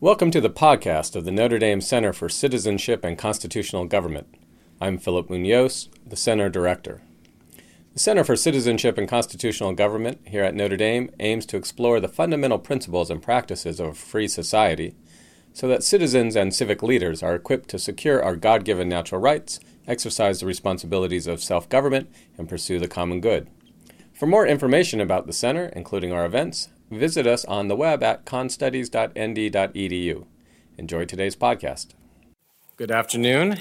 Welcome to the podcast of the Notre Dame Center for Citizenship and Constitutional Government. I'm Philip Munoz, the Center Director. The Center for Citizenship and Constitutional Government here at Notre Dame aims to explore the fundamental principles and practices of a free society so that citizens and civic leaders are equipped to secure our God-given natural rights, exercise the responsibilities of self-government, and pursue the common good. For more information about the Center, including our events, visit us on the web at constudies.nd.edu. Enjoy today's podcast. Good afternoon.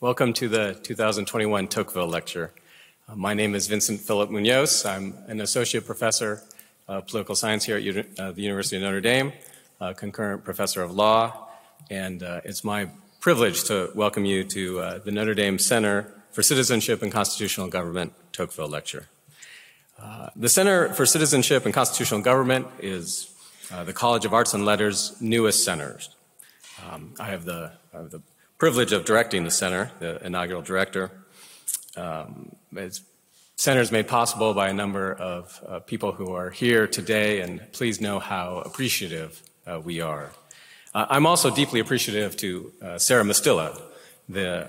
Welcome to the 2021 Tocqueville Lecture. My name is Vincent Philip Munoz. I'm an associate professor of political science here at the University of Notre Dame, a concurrent professor of law, and it's my privilege to welcome you to the Notre Dame Center for Citizenship and Constitutional Government Tocqueville Lecture. The Center for Citizenship and Constitutional Government is the College of Arts and Letters' newest center. I have the privilege of directing the center, the inaugural director. Its center is made possible by a number of people who are here today, and please know how appreciative we are. I'm also deeply appreciative to Sarah Mastrilla, the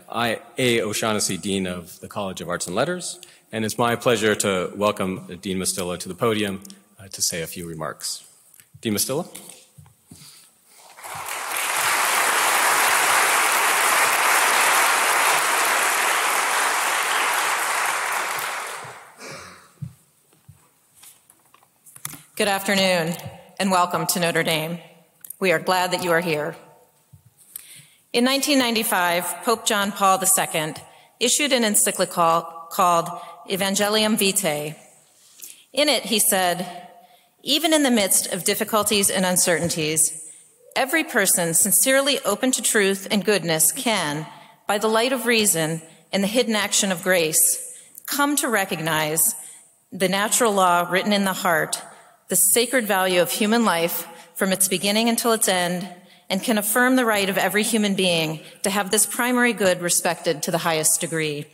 A. O'Shaughnessy Dean of the College of Arts and Letters, and it's my pleasure to welcome Dean Mastrilla to the podium to say a few remarks. Dean Mastrilla. Good afternoon, and welcome to Notre Dame. We are glad that you are here. In 1995, Pope John Paul II issued an encyclical called Evangelium Vitae. In it, he said, "Even in the midst of difficulties and uncertainties, every person sincerely open to truth and goodness can, by the light of reason and the hidden action of grace, come to recognize the natural law written in the heart, the sacred value of human life from its beginning until its end, and can affirm the right of every human being to have this primary good respected to the highest degree.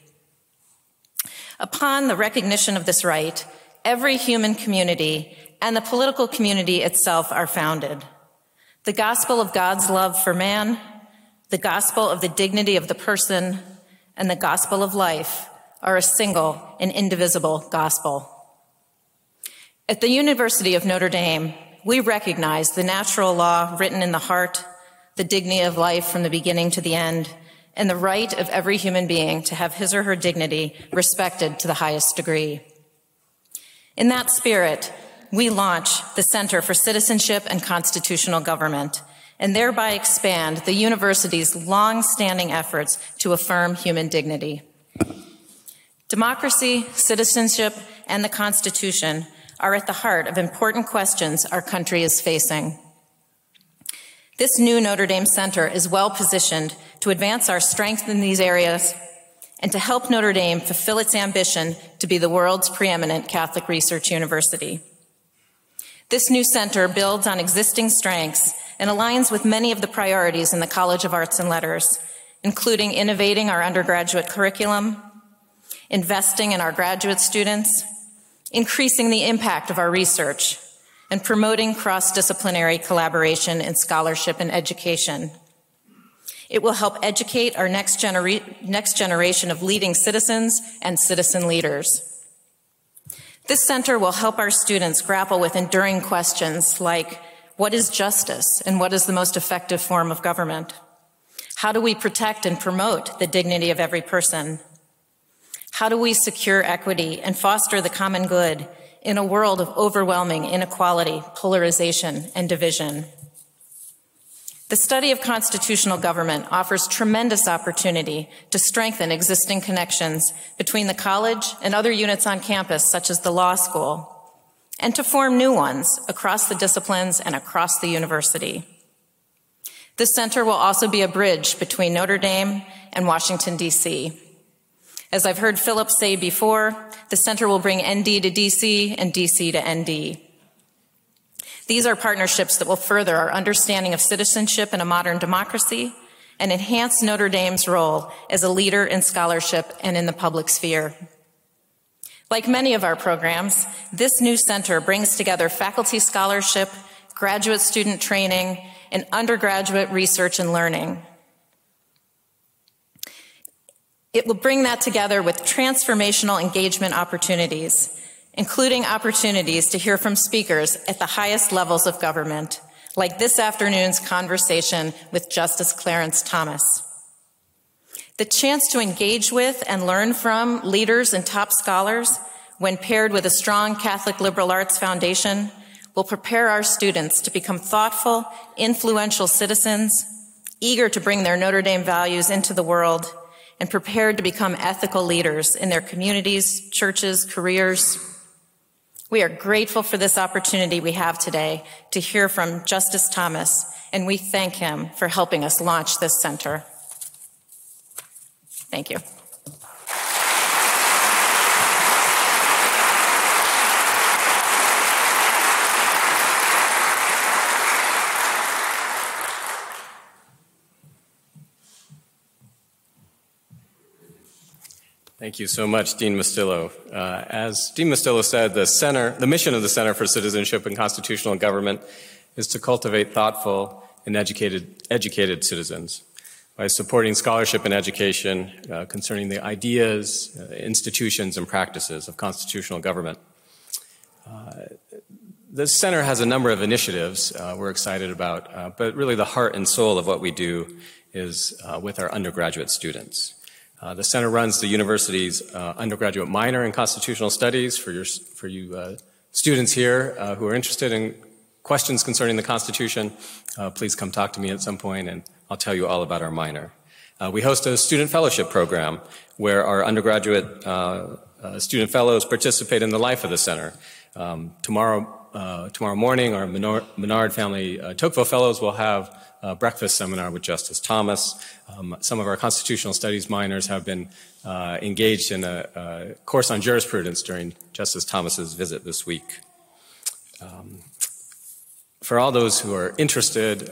Upon the recognition of this right, every human community and the political community itself are founded. The gospel of God's love for man, the gospel of the dignity of the person, and the gospel of life are a single and indivisible gospel." At the University of Notre Dame, we recognize the natural law written in the heart, the dignity of life from the beginning to the end, and the right of every human being to have his or her dignity respected to the highest degree. In that spirit, we launch the Center for Citizenship and Constitutional Government, and thereby expand the university's long-standing efforts to affirm human dignity. Democracy, citizenship, and the Constitution are at the heart of important questions our country is facing. This new Notre Dame Center is well-positioned to advance our strength in these areas and to help Notre Dame fulfill its ambition to be the world's preeminent Catholic research university. This new center builds on existing strengths and aligns with many of the priorities in the College of Arts and Letters, including innovating our undergraduate curriculum, investing in our graduate students, increasing the impact of our research, and promoting cross-disciplinary collaboration in scholarship and education. It will help educate our next generation of leading citizens and citizen leaders. This center will help our students grapple with enduring questions like, what is justice and what is the most effective form of government? How do we protect and promote the dignity of every person? How do we secure equity and foster the common good in a world of overwhelming inequality, polarization, and division? The study of constitutional government offers tremendous opportunity to strengthen existing connections between the college and other units on campus, such as the law school, and to form new ones across the disciplines and across the university. This center will also be a bridge between Notre Dame and Washington, D.C. As I've heard Philip say before, the center will bring ND to DC and DC to ND. These are partnerships that will further our understanding of citizenship in a modern democracy and enhance Notre Dame's role as a leader in scholarship and in the public sphere. Like many of our programs, this new center brings together faculty scholarship, graduate student training, in undergraduate research and learning. It will bring that together with transformational engagement opportunities, including opportunities to hear from speakers at the highest levels of government, like this afternoon's conversation with Justice Clarence Thomas. The chance to engage with and learn from leaders and top scholars, when paired with a strong Catholic liberal arts foundation, will prepare our students to become thoughtful, influential citizens, eager to bring their Notre Dame values into the world, and prepared to become ethical leaders in their communities, churches, careers. We are grateful for this opportunity we have today to hear from Justice Thomas, and we thank him for helping us launch this center. Thank you. Thank you so much, Dean Mastillo. As Dean Mastillo said, the mission of the Center for Citizenship and Constitutional Government is to cultivate thoughtful and educated citizens by supporting scholarship and education concerning the ideas, institutions, and practices of constitutional government. The Center has a number of initiatives we're excited about, but really the heart and soul of what we do is with our undergraduate students. The Center runs the university's undergraduate minor in constitutional studies for you students here who are interested in questions concerning the Constitution. Please come talk to me at some point and I'll tell you all about our minor. We host a student fellowship program where our undergraduate student fellows participate in the life of the Center. Tomorrow morning, our Menard Family Tocqueville Fellows will have a breakfast seminar with Justice Thomas. Some of our constitutional studies minors have been engaged in a course on jurisprudence during Justice Thomas's visit this week. For all those who are interested,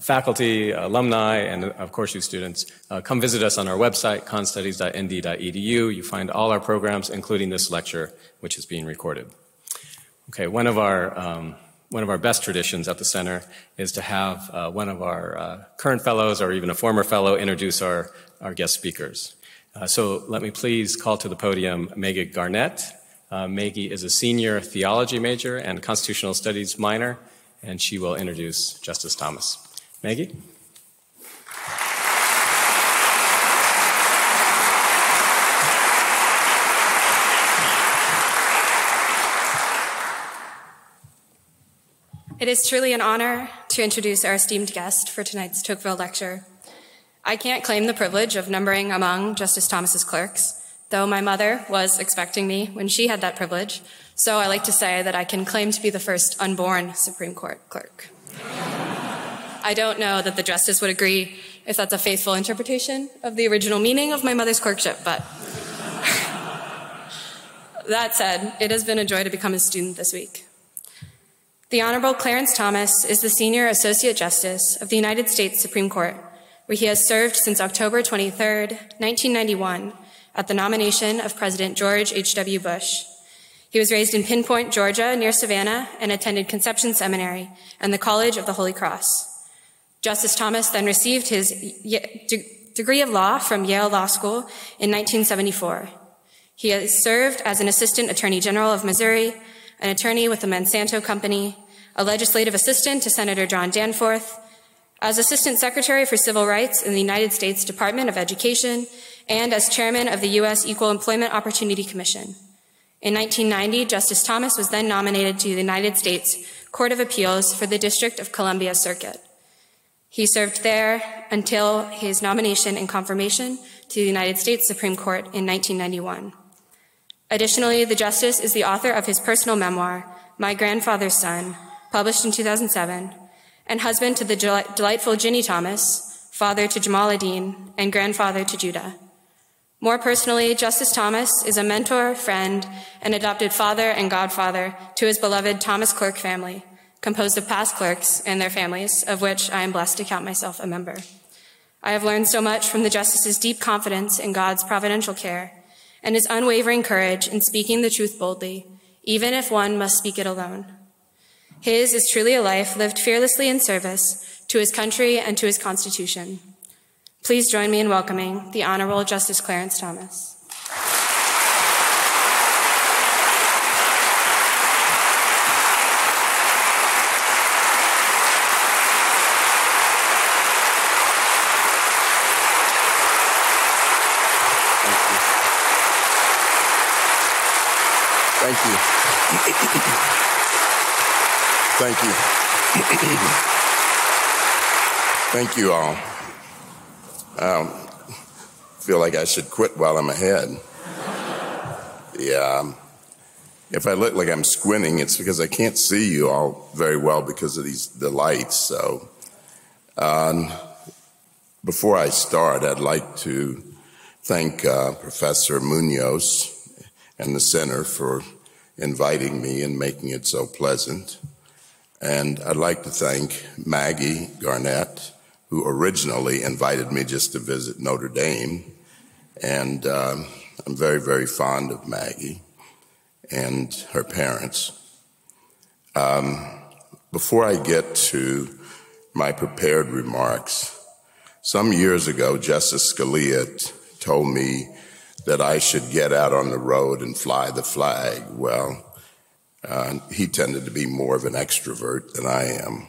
faculty, alumni, and of course you students, come visit us on our website, constudies.nd.edu. You find all our programs, including this lecture, which is being recorded. Okay, one of our best traditions at the Center is to have one of our current fellows or even a former fellow introduce our guest speakers. So let me please call to the podium Maggie Garnett. Maggie is a senior theology major and constitutional studies minor, and she will introduce Justice Thomas. Maggie? It is truly an honor to introduce our esteemed guest for tonight's Tocqueville Lecture. I can't claim the privilege of numbering among Justice Thomas's clerks, though my mother was expecting me when she had that privilege, so I like to say that I can claim to be the first unborn Supreme Court clerk. I don't know that the justice would agree if that's a faithful interpretation of the original meaning of my mother's clerkship, but that said, it has been a joy to become a student this week. The Honorable Clarence Thomas is the Senior Associate Justice of the United States Supreme Court, where he has served since October 23, 1991, at the nomination of President George H.W. Bush. He was raised in Pinpoint, Georgia, near Savannah, and attended Conception Seminary and the College of the Holy Cross. Justice Thomas then received his degree of law from Yale Law School in 1974. He has served as an Assistant Attorney General of Missouri, an attorney with the Monsanto Company, a legislative assistant to Senator John Danforth, as Assistant Secretary for Civil Rights in the United States Department of Education, and as Chairman of the U.S. Equal Employment Opportunity Commission. In 1990, Justice Thomas was then nominated to the United States Court of Appeals for the District of Columbia Circuit. He served there until his nomination and confirmation to the United States Supreme Court in 1991. Additionally, the Justice is the author of his personal memoir, My Grandfather's Son, published in 2007, and husband to the delightful Ginny Thomas, father to Jamal Adin, and grandfather to Judah. More personally, Justice Thomas is a mentor, friend, and adopted father and godfather to his beloved Thomas Clerk family, composed of past clerks and their families, of which I am blessed to count myself a member. I have learned so much from the Justice's deep confidence in God's providential care, and his unwavering courage in speaking the truth boldly, even if one must speak it alone. His is truly a life lived fearlessly in service to his country and to his Constitution. Please join me in welcoming the Honorable Justice Clarence Thomas. Thank you. Thank you. Thank you all. I feel like I should quit while I'm ahead. Yeah. If I look like I'm squinting, it's because I can't see you all very well because of the lights. So before I start, I'd like to thank Professor Munoz and the Center for inviting me and making it so pleasant. And I'd like to thank Maggie Garnett, who originally invited me just to visit Notre Dame. And I'm very, very fond of Maggie and her parents. Before I get to my prepared remarks, some years ago, Justice Scalia told me that I should get out on the road and fly the flag. Well, he tended to be more of an extrovert than I am.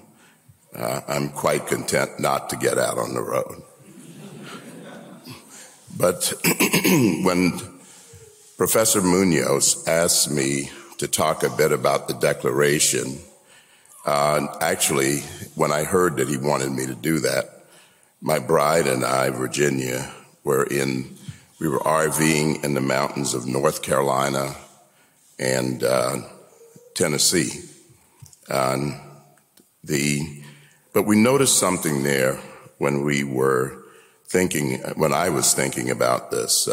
I'm quite content not to get out on the road. But when Professor Munoz asked me to talk a bit about the Declaration, actually, when I heard that he wanted me to do that, my bride and I, Virginia, we were RVing in the mountains of North Carolina and Tennessee. But we noticed something there when I was thinking about this,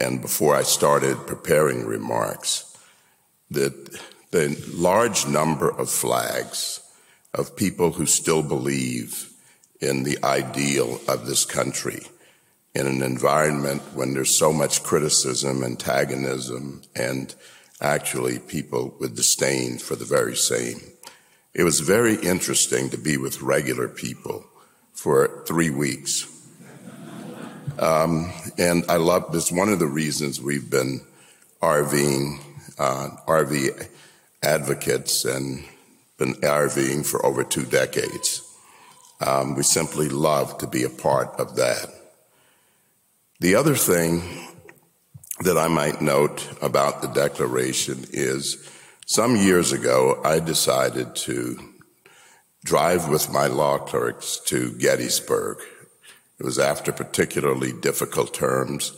and before I started preparing remarks, that the large number of flags of people who still believe in the ideal of this country in an environment when there's so much criticism, antagonism, and actually people with disdain for the very same. It was very interesting to be with regular people for 3 weeks. And I love this. One of the reasons we've been RVing, RV advocates, and been RVing for over 2 decades. We simply love to be a part of that. The other thing that I might note about the Declaration is some years ago, I decided to drive with my law clerks to Gettysburg. It was after particularly difficult terms,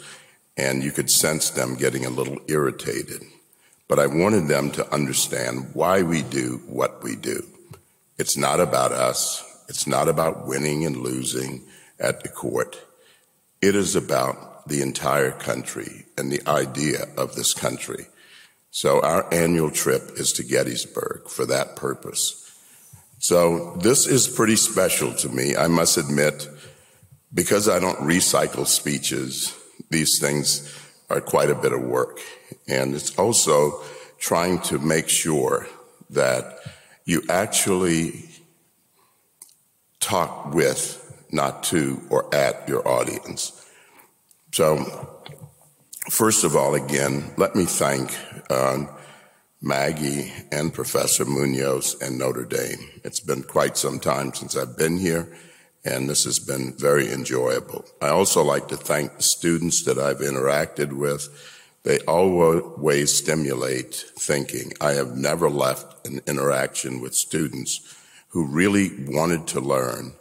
and you could sense them getting a little irritated. But I wanted them to understand why we do what we do. It's not about us. It's not about winning and losing at the court. It is about the entire country and the idea of this country. So our annual trip is to Gettysburg for that purpose. So this is pretty special to me, I must admit, because I don't recycle speeches, these things are quite a bit of work. And it's also trying to make sure that you actually talk with, not to or at your audience. So, first of all, again, let me thank Maggie and Professor Munoz and Notre Dame. It's been quite some time since I've been here, and this has been very enjoyable. I also like to thank the students that I've interacted with. They always stimulate thinking. I have never left an interaction with students who really wanted to learn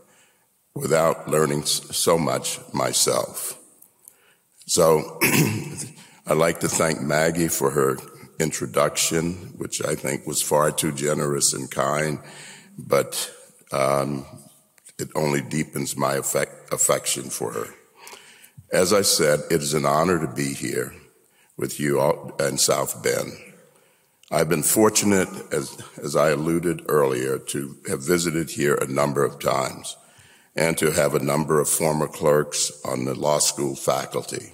without learning so much myself. So I'd like to thank Maggie for her introduction, which I think was far too generous and kind, but it only deepens my affection for her. As I said, it is an honor to be here with you all in South Bend. I've been fortunate, as I alluded earlier, to have visited here a number of times, and to have a number of former clerks on the law school faculty.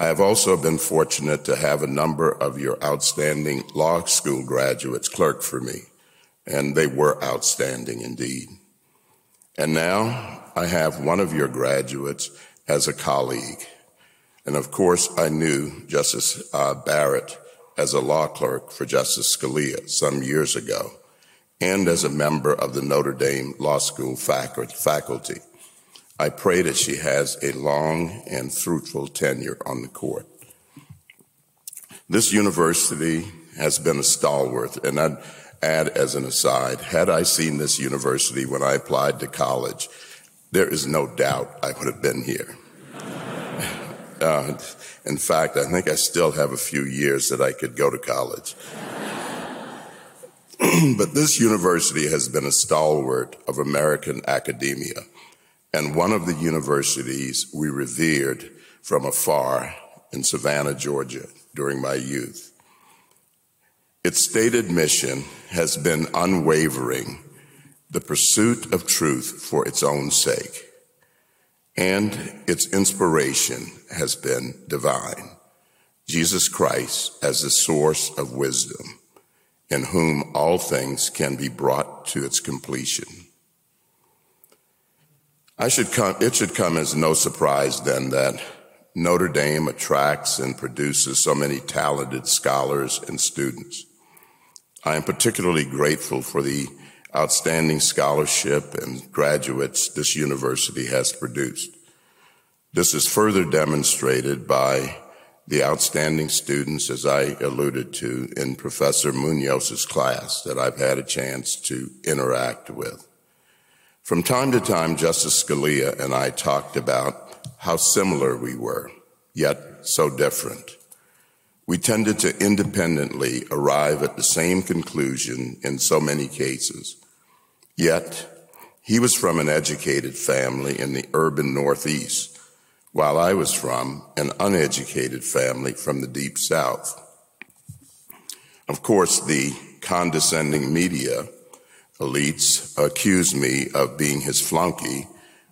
I have also been fortunate to have a number of your outstanding law school graduates clerk for me, and they were outstanding indeed. And now I have one of your graduates as a colleague. And of course, I knew Justice Barrett as a law clerk for Justice Scalia some years ago, and as a member of the Notre Dame Law School faculty. I pray that she has a long and fruitful tenure on the court. This university has been a stalwart, and I'd add as an aside, had I seen this university when I applied to college, there is no doubt I would have been here. In fact, I think I still have a few years that I could go to college. But this university has been a stalwart of American academia, and one of the universities we revered from afar in Savannah, Georgia, during my youth. Its stated mission has been unwavering, the pursuit of truth for its own sake, and its inspiration has been divine, Jesus Christ as the source of wisdom, in whom all things can be brought to its completion. It should come as no surprise then that Notre Dame attracts and produces so many talented scholars and students. I am particularly grateful for the outstanding scholarship and graduates this university has produced. This is further demonstrated by the outstanding students, as I alluded to, in Professor Munoz's class that I've had a chance to interact with. From time to time, Justice Scalia and I talked about how similar we were, yet so different. We tended to independently arrive at the same conclusion in so many cases. Yet, he was from an educated family in the urban Northeast, while I was from an uneducated family from the Deep South. Of course, the condescending media elites accused me of being his flunky,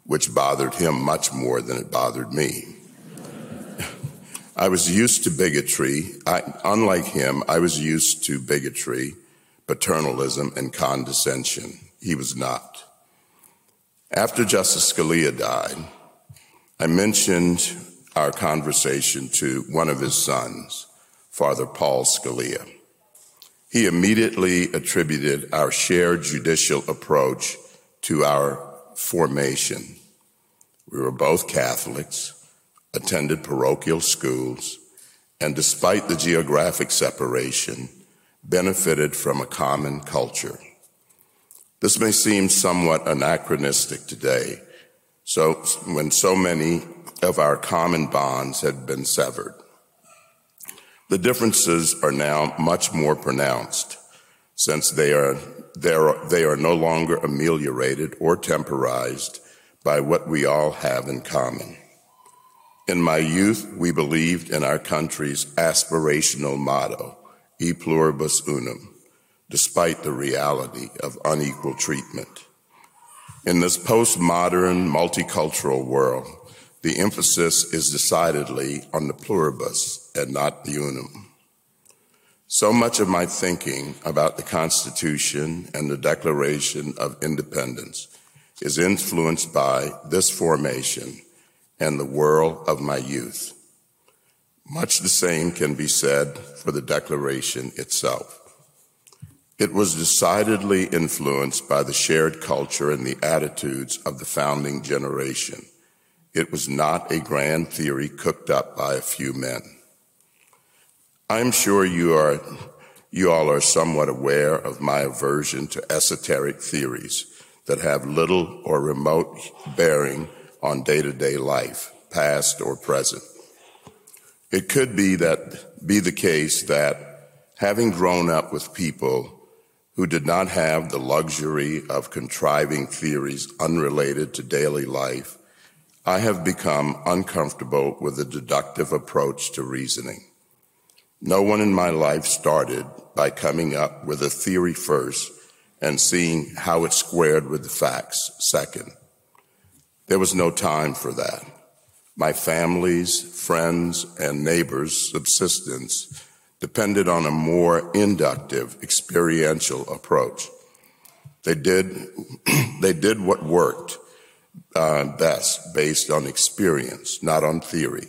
which bothered him much more than it bothered me. I was used to bigotry. Unlike him, I was used to bigotry, paternalism, and condescension. He was not. After Justice Scalia died, I mentioned our conversation to one of his sons, Father Paul Scalia. He immediately attributed our shared judicial approach to our formation. We were both Catholics, attended parochial schools, and despite the geographic separation, benefited from a common culture. This may seem somewhat anachronistic today, when so many of our common bonds had been severed. The differences are now much more pronounced, since they are no longer ameliorated or temporized by what we all have in common. In my youth, we believed in our country's aspirational motto, E pluribus unum, despite the reality of unequal treatment. In this postmodern, multicultural world, the emphasis is decidedly on the pluribus and not the unum. So much of my thinking about the Constitution and the Declaration of Independence is influenced by this formation and the world of my youth. Much the same can be said for the Declaration itself. It was decidedly influenced by the shared culture and the attitudes of the founding generation. It was not a grand theory cooked up by a few men. I'm sure you all are somewhat aware of my aversion to esoteric theories that have little or remote bearing on day-to-day life, past or present. It could be the case that having grown up with people who did not have the luxury of contriving theories unrelated to daily life, I have become uncomfortable with a deductive approach to reasoning. No one in my life started by coming up with a theory first and seeing how it squared with the facts second. There was no time for that. My family's, friends, and neighbors' subsistence depended on a more inductive, experiential approach, They did what worked best based on experience, not on theory.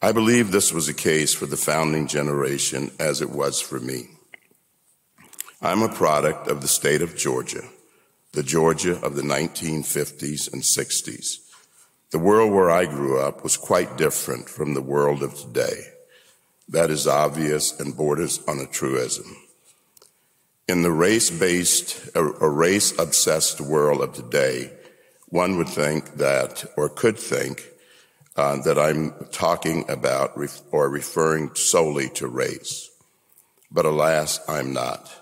I believe this was the case for the founding generation as it was for me. I'm a product of the state of Georgia, the Georgia of the 1950s and 60s. The world where I grew up was quite different from the world of today. That is obvious and borders on a truism. In the race-obsessed world of today, one would think that, or could think, that I'm talking about or referring solely to race. But alas, I'm not.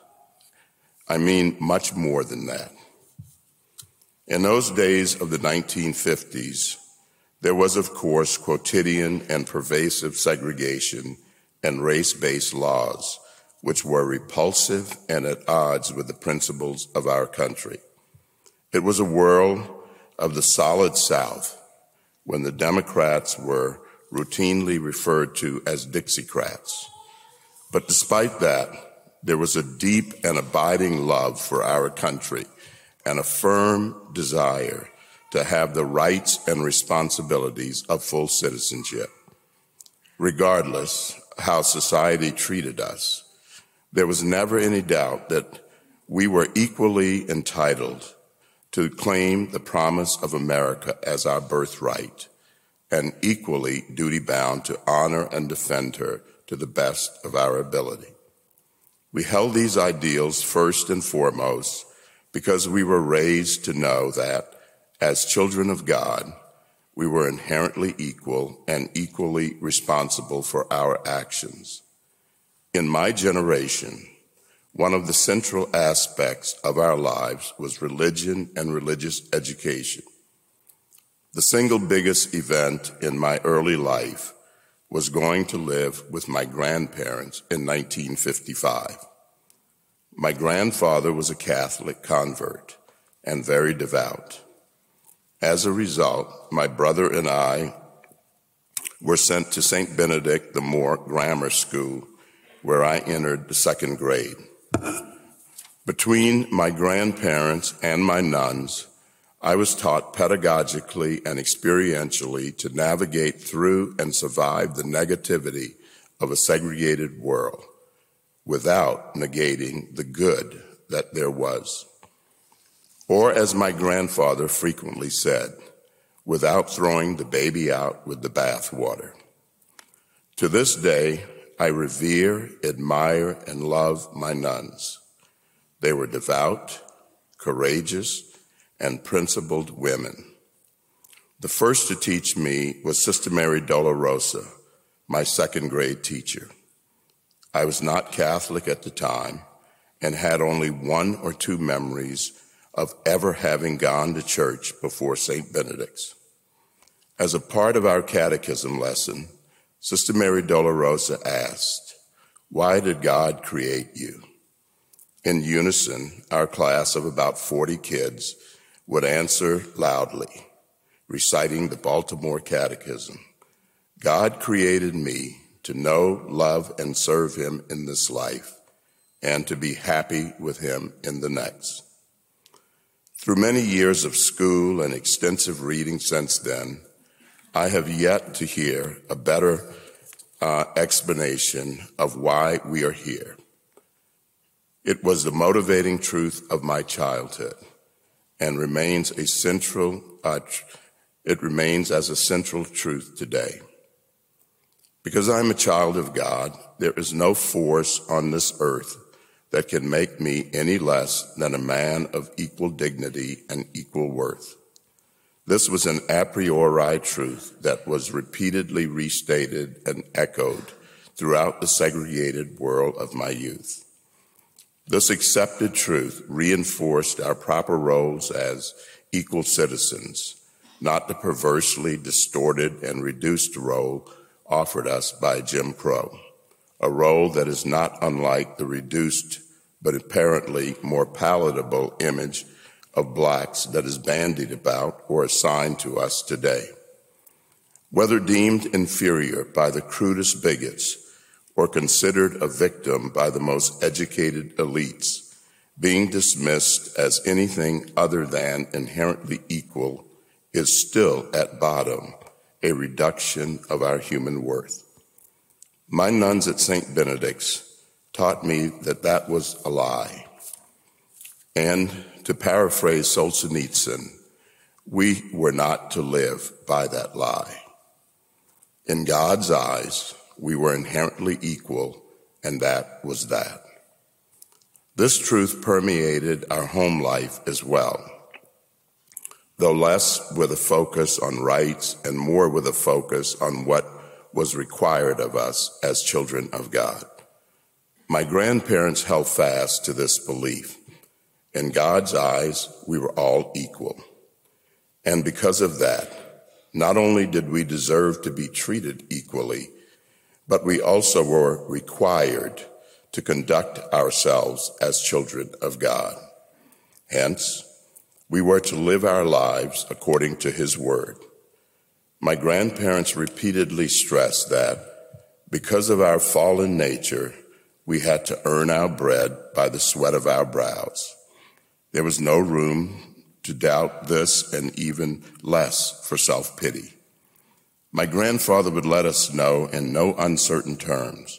I mean much more than that. In those days of the 1950s, there was, of course, quotidian and pervasive segregation and race-based laws, which were repulsive and at odds with the principles of our country. It was a world of the solid South, when the Democrats were routinely referred to as Dixiecrats. But despite that, there was a deep and abiding love for our country and a firm desire to have the rights and responsibilities of full citizenship. Regardless how society treated us, there was never any doubt that we were equally entitled to claim the promise of America as our birthright, and equally duty-bound to honor and defend her to the best of our ability. We held these ideals first and foremost because we were raised to know that, as children of God, we were inherently equal and equally responsible for our actions. In my generation, one of the central aspects of our lives was religion and religious education. The single biggest event in my early life was going to live with my grandparents in 1955. My grandfather was a Catholic convert and very devout. As a result, my brother and I were sent to St. Benedict the Moor Grammar School, where I entered the second grade. Between my grandparents and my nuns, I was taught pedagogically and experientially to navigate through and survive the negativity of a segregated world without negating the good that there was. Or as my grandfather frequently said, without throwing the baby out with the bathwater. To this day, I revere, admire, and love my nuns. They were devout, courageous, and principled women. The first to teach me was Sister Mary Dolorosa, my second grade teacher. I was not Catholic at the time and had only one or two memories of ever having gone to church before St. Benedict's. As a part of our catechism lesson, Sister Mary Dolorosa asked, "Why did God create you?" In unison, our class of about 40 kids would answer loudly, reciting the Baltimore Catechism, "God created me to know, love, and serve him in this life, and to be happy with him in the next." Through many years of school and extensive reading since then, I have yet to hear a better explanation of why we are here. It was the motivating truth of my childhood, and remains a central. It remains as a central truth today. Because I'm a child of God, there is no force on this earth that can make me any less than a man of equal dignity and equal worth. This was an a priori truth that was repeatedly restated and echoed throughout the segregated world of my youth. This accepted truth reinforced our proper roles as equal citizens, not the perversely distorted and reduced role offered us by Jim Crow, a role that is not unlike the reduced but apparently more palatable image of blacks that is bandied about or assigned to us today. Whether deemed inferior by the crudest bigots or considered a victim by the most educated elites, being dismissed as anything other than inherently equal is still at bottom a reduction of our human worth. My nuns at St. Benedict's taught me that that was a lie. And to paraphrase Solzhenitsyn, we were not to live by that lie. In God's eyes, we were inherently equal, and that was that. This truth permeated our home life as well, though less with a focus on rights and more with a focus on what was required of us as children of God. My grandparents held fast to this belief. In God's eyes, we were all equal. And because of that, not only did we deserve to be treated equally, but we also were required to conduct ourselves as children of God. Hence, we were to live our lives according to His word. My grandparents repeatedly stressed that because of our fallen nature, we had to earn our bread by the sweat of our brows. There was no room to doubt this and even less for self-pity. My grandfather would let us know in no uncertain terms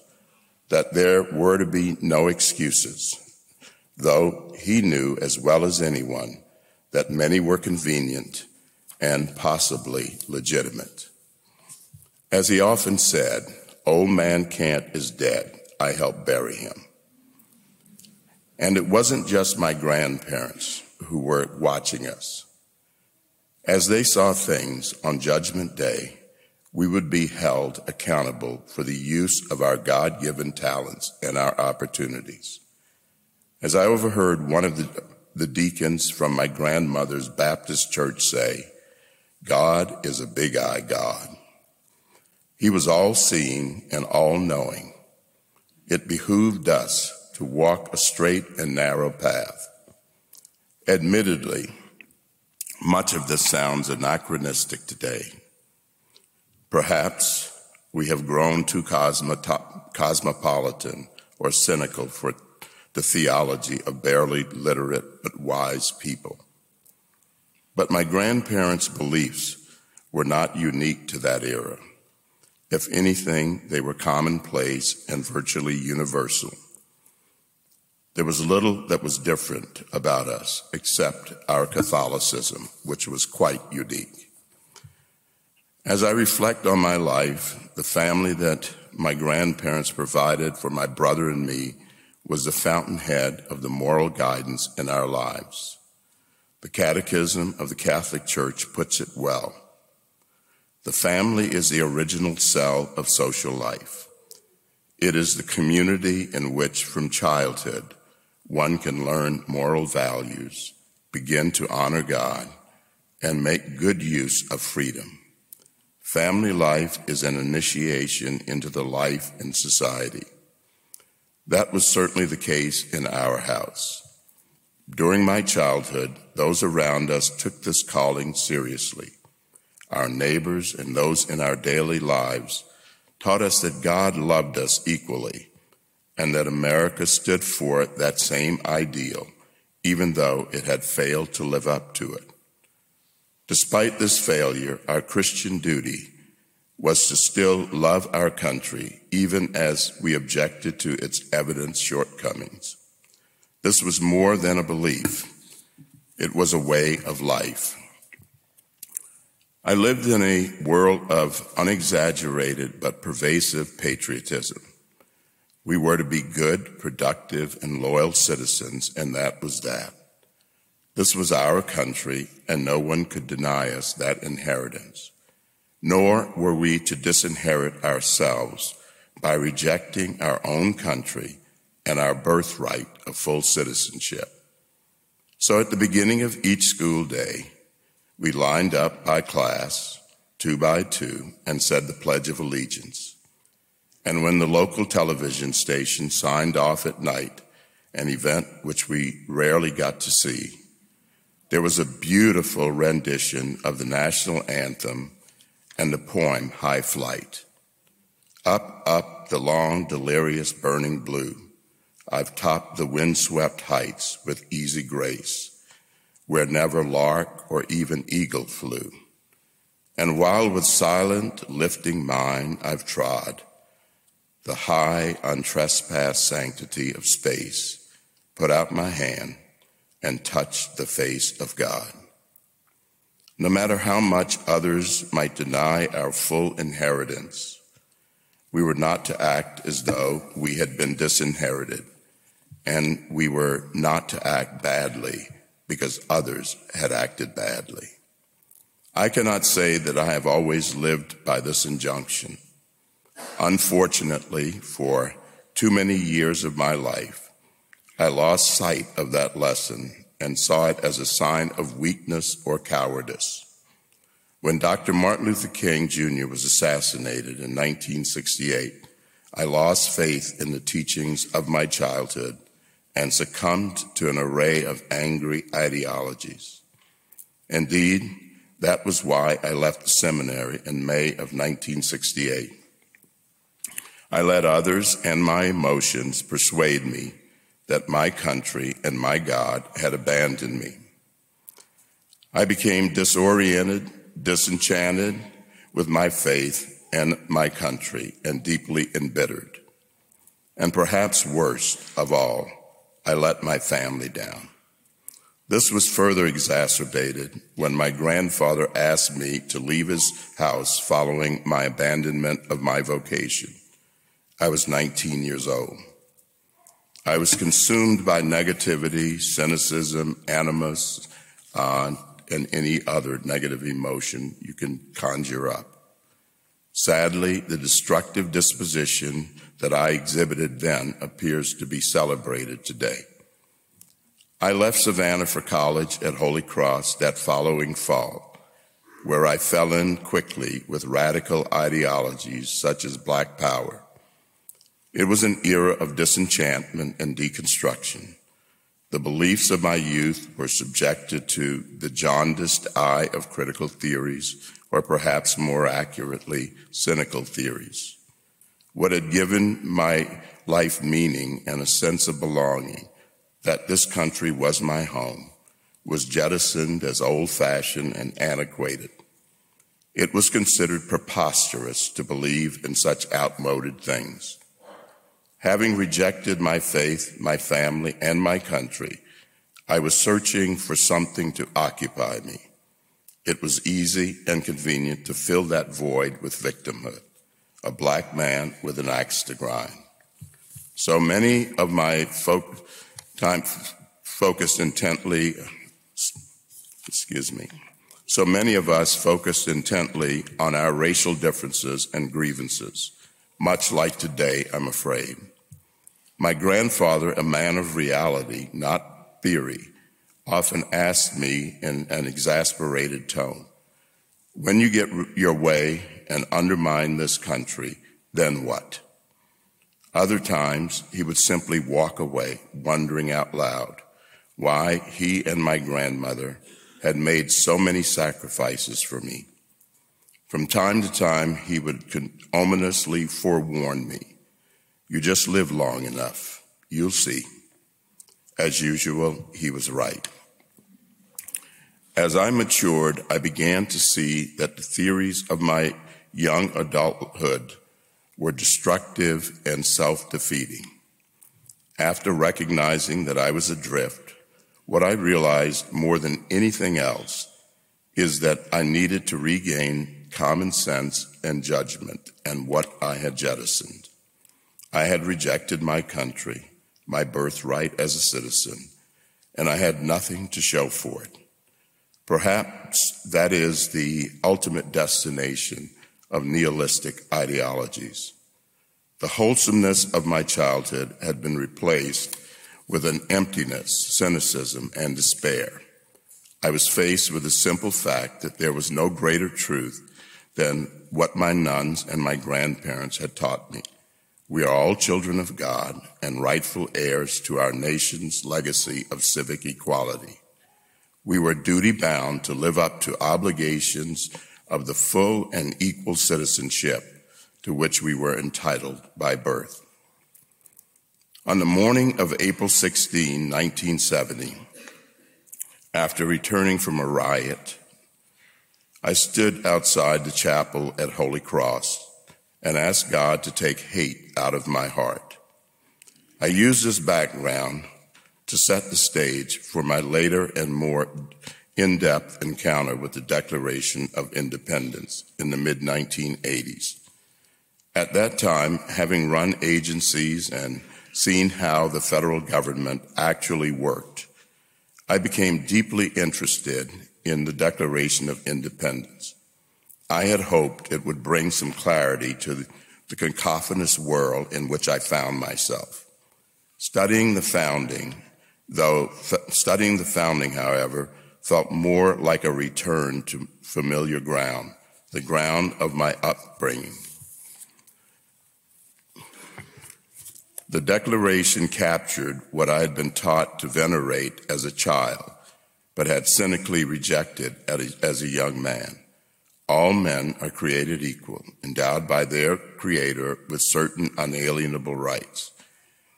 that there were to be no excuses, though he knew as well as anyone that many were convenient and possibly legitimate. As he often said, "Old man Kant is dead. I helped bury him." And it wasn't just my grandparents who were watching us. As they saw things on Judgment Day, we would be held accountable for the use of our God-given talents and our opportunities. As I overheard one of the deacons from my grandmother's Baptist church say, "God is a big-eye God." He was all-seeing and all-knowing. It behooved us to walk a straight and narrow path. Admittedly, much of this sounds anachronistic today. Perhaps we have grown too cosmopolitan or cynical for the theology of barely literate but wise people. But my grandparents' beliefs were not unique to that era. If anything, they were commonplace and virtually universal. There was little that was different about us except our Catholicism, which was quite unique. As I reflect on my life, the family that my grandparents provided for my brother and me was the fountainhead of the moral guidance in our lives. The Catechism of the Catholic Church puts it well. The family is the original cell of social life. It is the community in which, from childhood, one can learn moral values, begin to honor God, and make good use of freedom. Family life is an initiation into the life in society. That was certainly the case in our house. During my childhood, those around us took this calling seriously. Our neighbors and those in our daily lives taught us that God loved us equally and that America stood for that same ideal, even though it had failed to live up to it. Despite this failure, our Christian duty was to still love our country, even as we objected to its evident shortcomings. This was more than a belief. It was a way of life. I lived in a world of unexaggerated but pervasive patriotism. We were to be good, productive, and loyal citizens, and that was that. This was our country, and no one could deny us that inheritance. Nor were we to disinherit ourselves by rejecting our own country and our birthright of full citizenship. So at the beginning of each school day, we lined up by class, 2 by 2, and said the Pledge of Allegiance. And when the local television station signed off at night, an event which we rarely got to see, there was a beautiful rendition of the national anthem and the poem High Flight. Up, up the long, delirious, burning blue. I've topped the windswept heights with easy grace, where never lark or even eagle flew. And while with silent, lifting mind I've trod the high, untrespassed sanctity of space, put out my hand and touched the face of God. No matter how much others might deny our full inheritance, we were not to act as though we had been disinherited, and we were not to act badly because others had acted badly. I cannot say that I have always lived by this injunction. Unfortunately, for too many years of my life, I lost sight of that lesson and saw it as a sign of weakness or cowardice. When Dr. Martin Luther King Jr. was assassinated in 1968, I lost faith in the teachings of my childhood and succumbed to an array of angry ideologies. Indeed, that was why I left the seminary in May of 1968. I let others and my emotions persuade me that my country and my God had abandoned me. I became disoriented, disenchanted with my faith and my country, and deeply embittered. And perhaps worst of all, I let my family down. This was further exacerbated when my grandfather asked me to leave his house following my abandonment of my vocation. I was 19 years old. I was consumed by negativity, cynicism, animus, and any other negative emotion you can conjure up. Sadly, the destructive disposition that I exhibited then appears to be celebrated today. I left Savannah for college at Holy Cross that following fall, where I fell in quickly with radical ideologies such as Black Power. It was an era of disenchantment and deconstruction. The beliefs of my youth were subjected to the jaundiced eye of critical theories, or perhaps more accurately, cynical theories. What had given my life meaning and a sense of belonging, that this country was my home, was jettisoned as old-fashioned and antiquated. It was considered preposterous to believe in such outmoded things. Having rejected my faith, my family, and my country, I was searching for something to occupy me. It was easy and convenient to fill that void with victimhood, a black man with an axe to grind. So many of my So many of us focused intently on our racial differences and grievances, much like today, I'm afraid. My grandfather, a man of reality, not theory, often asked me in an exasperated tone, when you get your way and undermine this country, then what? Other times, he would simply walk away, wondering out loud why he and my grandmother had made so many sacrifices for me. From time to time, he would ominously forewarn me, you just live long enough, you'll see. As usual, he was right. As I matured, I began to see that the theories of my young adulthood were destructive and self-defeating. After recognizing that I was adrift, what I realized more than anything else is that I needed to regain common sense and judgment, and what I had jettisoned. I had rejected my country, my birthright as a citizen, and I had nothing to show for it. Perhaps that is the ultimate destination of nihilistic ideologies. The wholesomeness of my childhood had been replaced with an emptiness, cynicism, and despair. I was faced with the simple fact that there was no greater truth than what my nuns and my grandparents had taught me. We are all children of God and rightful heirs to our nation's legacy of civic equality. We were duty-bound to live up to obligations of the full and equal citizenship to which we were entitled by birth. On the morning of April 16, 1970, after returning from a riot, I stood outside the chapel at Holy Cross and asked God to take hate out of my heart. I used this background to set the stage for my later and more in-depth encounter with the Declaration of Independence in the mid-1980s. At that time, having run agencies and seen how the federal government actually worked, I became deeply interested in the Declaration of Independence. I had hoped it would bring some clarity to the cacophonous world in which I found myself. Studying the founding, however, felt more like a return to familiar ground, the ground of my upbringing. The Declaration captured what I had been taught to venerate as a child, but had cynically rejected as a young man. All men are created equal, endowed by their Creator with certain unalienable rights.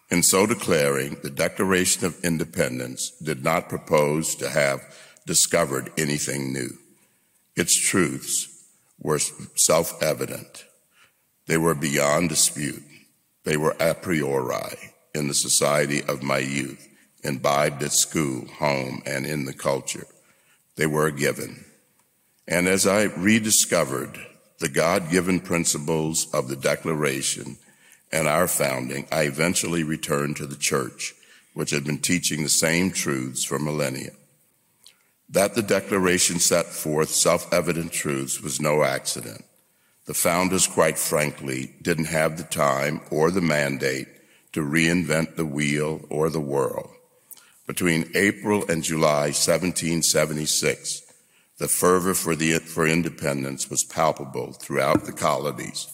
In so declaring, the Declaration of Independence did not propose to have discovered anything new. Its truths were self-evident. They were beyond dispute. They were a priori in the society of my youth, imbibed at school, home, and in the culture. They were a given. And as I rediscovered the God-given principles of the Declaration and our founding, I eventually returned to the church, which had been teaching the same truths for millennia. That the Declaration set forth self-evident truths was no accident. The founders, quite frankly, didn't have the time or the mandate to reinvent the wheel or the world. Between April and July 1776, the fervor for independence was palpable throughout the colonies.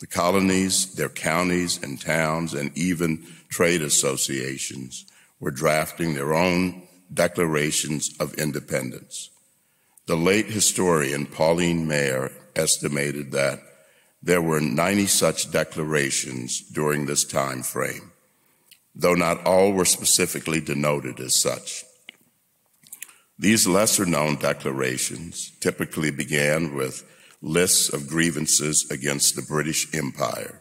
The colonies, their counties and towns, and even trade associations were drafting their own declarations of independence. The late historian Pauline Mayer estimated that there were 90 such declarations during this time frame, though not all were specifically denoted as such. These lesser-known declarations typically began with lists of grievances against the British Empire.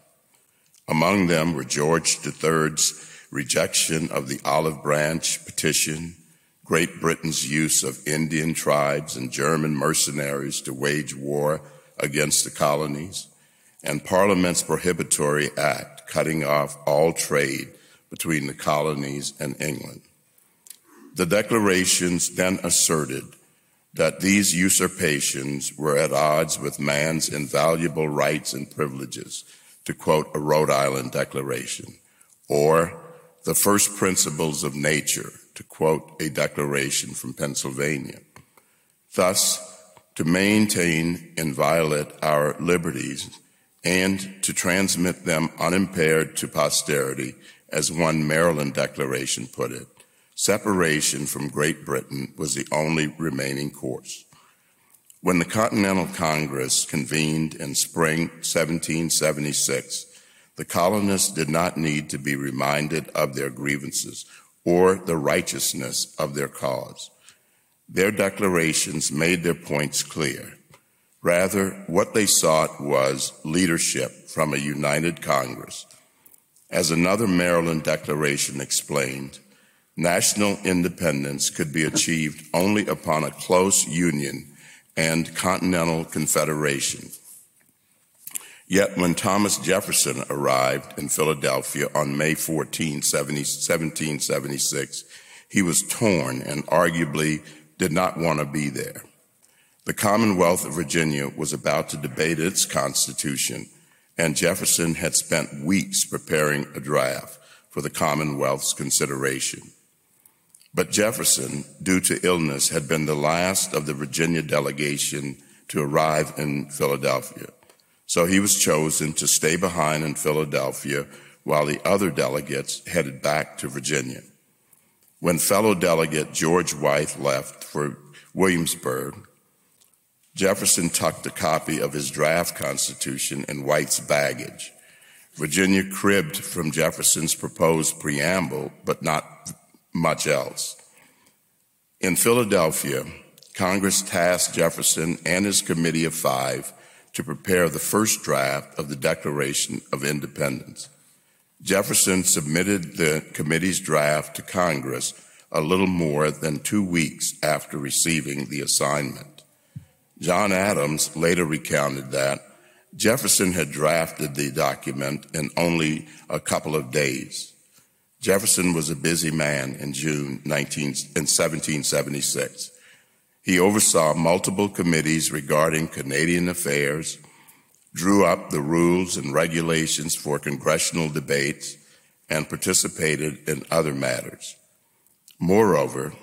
Among them were George III's rejection of the Olive Branch Petition, Great Britain's use of Indian tribes and German mercenaries to wage war against the colonies, and Parliament's Prohibitory Act cutting off all trade between the colonies and England. The declarations then asserted that these usurpations were at odds with man's invaluable rights and privileges, to quote a Rhode Island declaration, or the first principles of nature, to quote a declaration from Pennsylvania. Thus, to maintain inviolate our liberties and to transmit them unimpaired to posterity, as one Maryland declaration put it, separation from Great Britain was the only remaining course. When the Continental Congress convened in spring 1776, the colonists did not need to be reminded of their grievances or the righteousness of their cause. Their declarations made their points clear. Rather, what they sought was leadership from a united Congress. As another Maryland declaration explained, national independence could be achieved only upon a close union and continental confederation. Yet when Thomas Jefferson arrived in Philadelphia on May 14, 1776, he was torn and arguably did not want to be there. The Commonwealth of Virginia was about to debate its constitution, and Jefferson had spent weeks preparing a draft for the Commonwealth's consideration. But Jefferson, due to illness, had been the last of the Virginia delegation to arrive in Philadelphia. So he was chosen to stay behind in Philadelphia while the other delegates headed back to Virginia. When fellow delegate George Wythe left for Williamsburg, Jefferson tucked a copy of his draft constitution in Wythe's baggage. Virginia cribbed from Jefferson's proposed preamble, but not much else. In Philadelphia, Congress tasked Jefferson and his Committee of Five to prepare the first draft of the Declaration of Independence. Jefferson submitted the committee's draft to Congress a little more than 2 weeks after receiving the assignment. John Adams later recounted that Jefferson had drafted the document in only a couple of days. Jefferson was a busy man in June 1776. He oversaw multiple committees regarding Canadian affairs, drew up the rules and regulations for congressional debates, and participated in other matters. Moreover,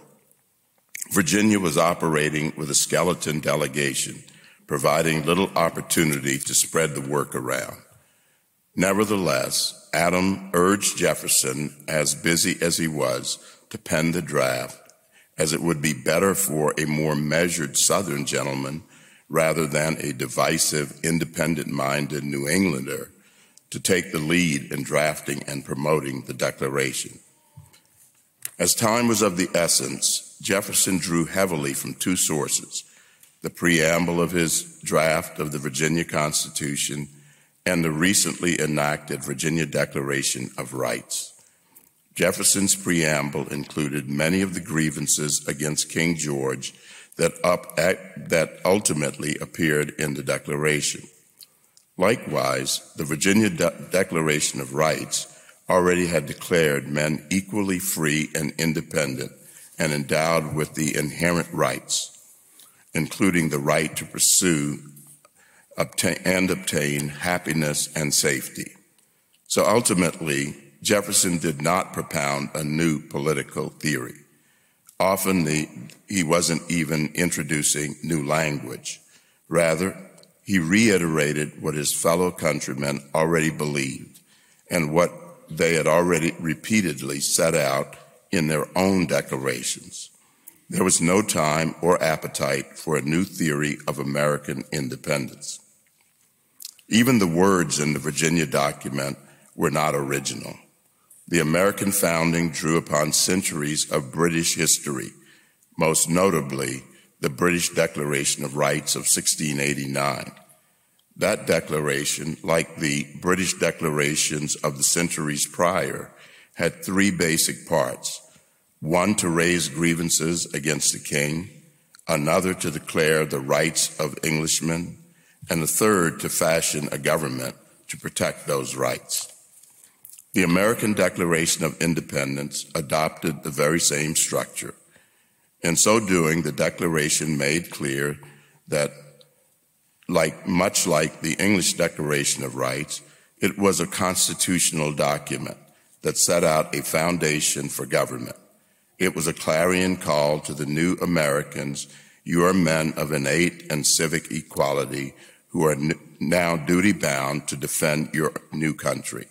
Virginia was operating with a skeleton delegation, providing little opportunity to spread the work around. Nevertheless, Adams urged Jefferson, as busy as he was, to pen the draft, as it would be better for a more measured Southern gentleman rather than a divisive, independent-minded New Englander to take the lead in drafting and promoting the Declaration. As time was of the essence, Jefferson drew heavily from two sources, the preamble of his draft of the Virginia Constitution and the recently enacted Virginia Declaration of Rights. Jefferson's preamble included many of the grievances against King George that ultimately appeared in the Declaration. Likewise, the Virginia Declaration of Rights already had declared men equally free and independent and endowed with the inherent rights, including the right to pursue obtain happiness and safety. So ultimately, Jefferson did not propound a new political theory. Often he wasn't even introducing new language. Rather, he reiterated what his fellow countrymen already believed and what they had already repeatedly set out in their own declarations. There was no time or appetite for a new theory of American independence. Even the words in the Virginia document were not original. The American founding drew upon centuries of British history, most notably the British Declaration of Rights of 1689. That declaration, like the British declarations of the centuries prior, had three basic parts: one to raise grievances against the king, another to declare the rights of Englishmen, and the third to fashion a government to protect those rights. The American Declaration of Independence adopted the very same structure. In so doing, the Declaration made clear that, much like the English Declaration of Rights, it was a constitutional document that set out a foundation for government. It was a clarion call to the new Americans, you are men of innate and civic equality who are now duty-bound to defend your new country.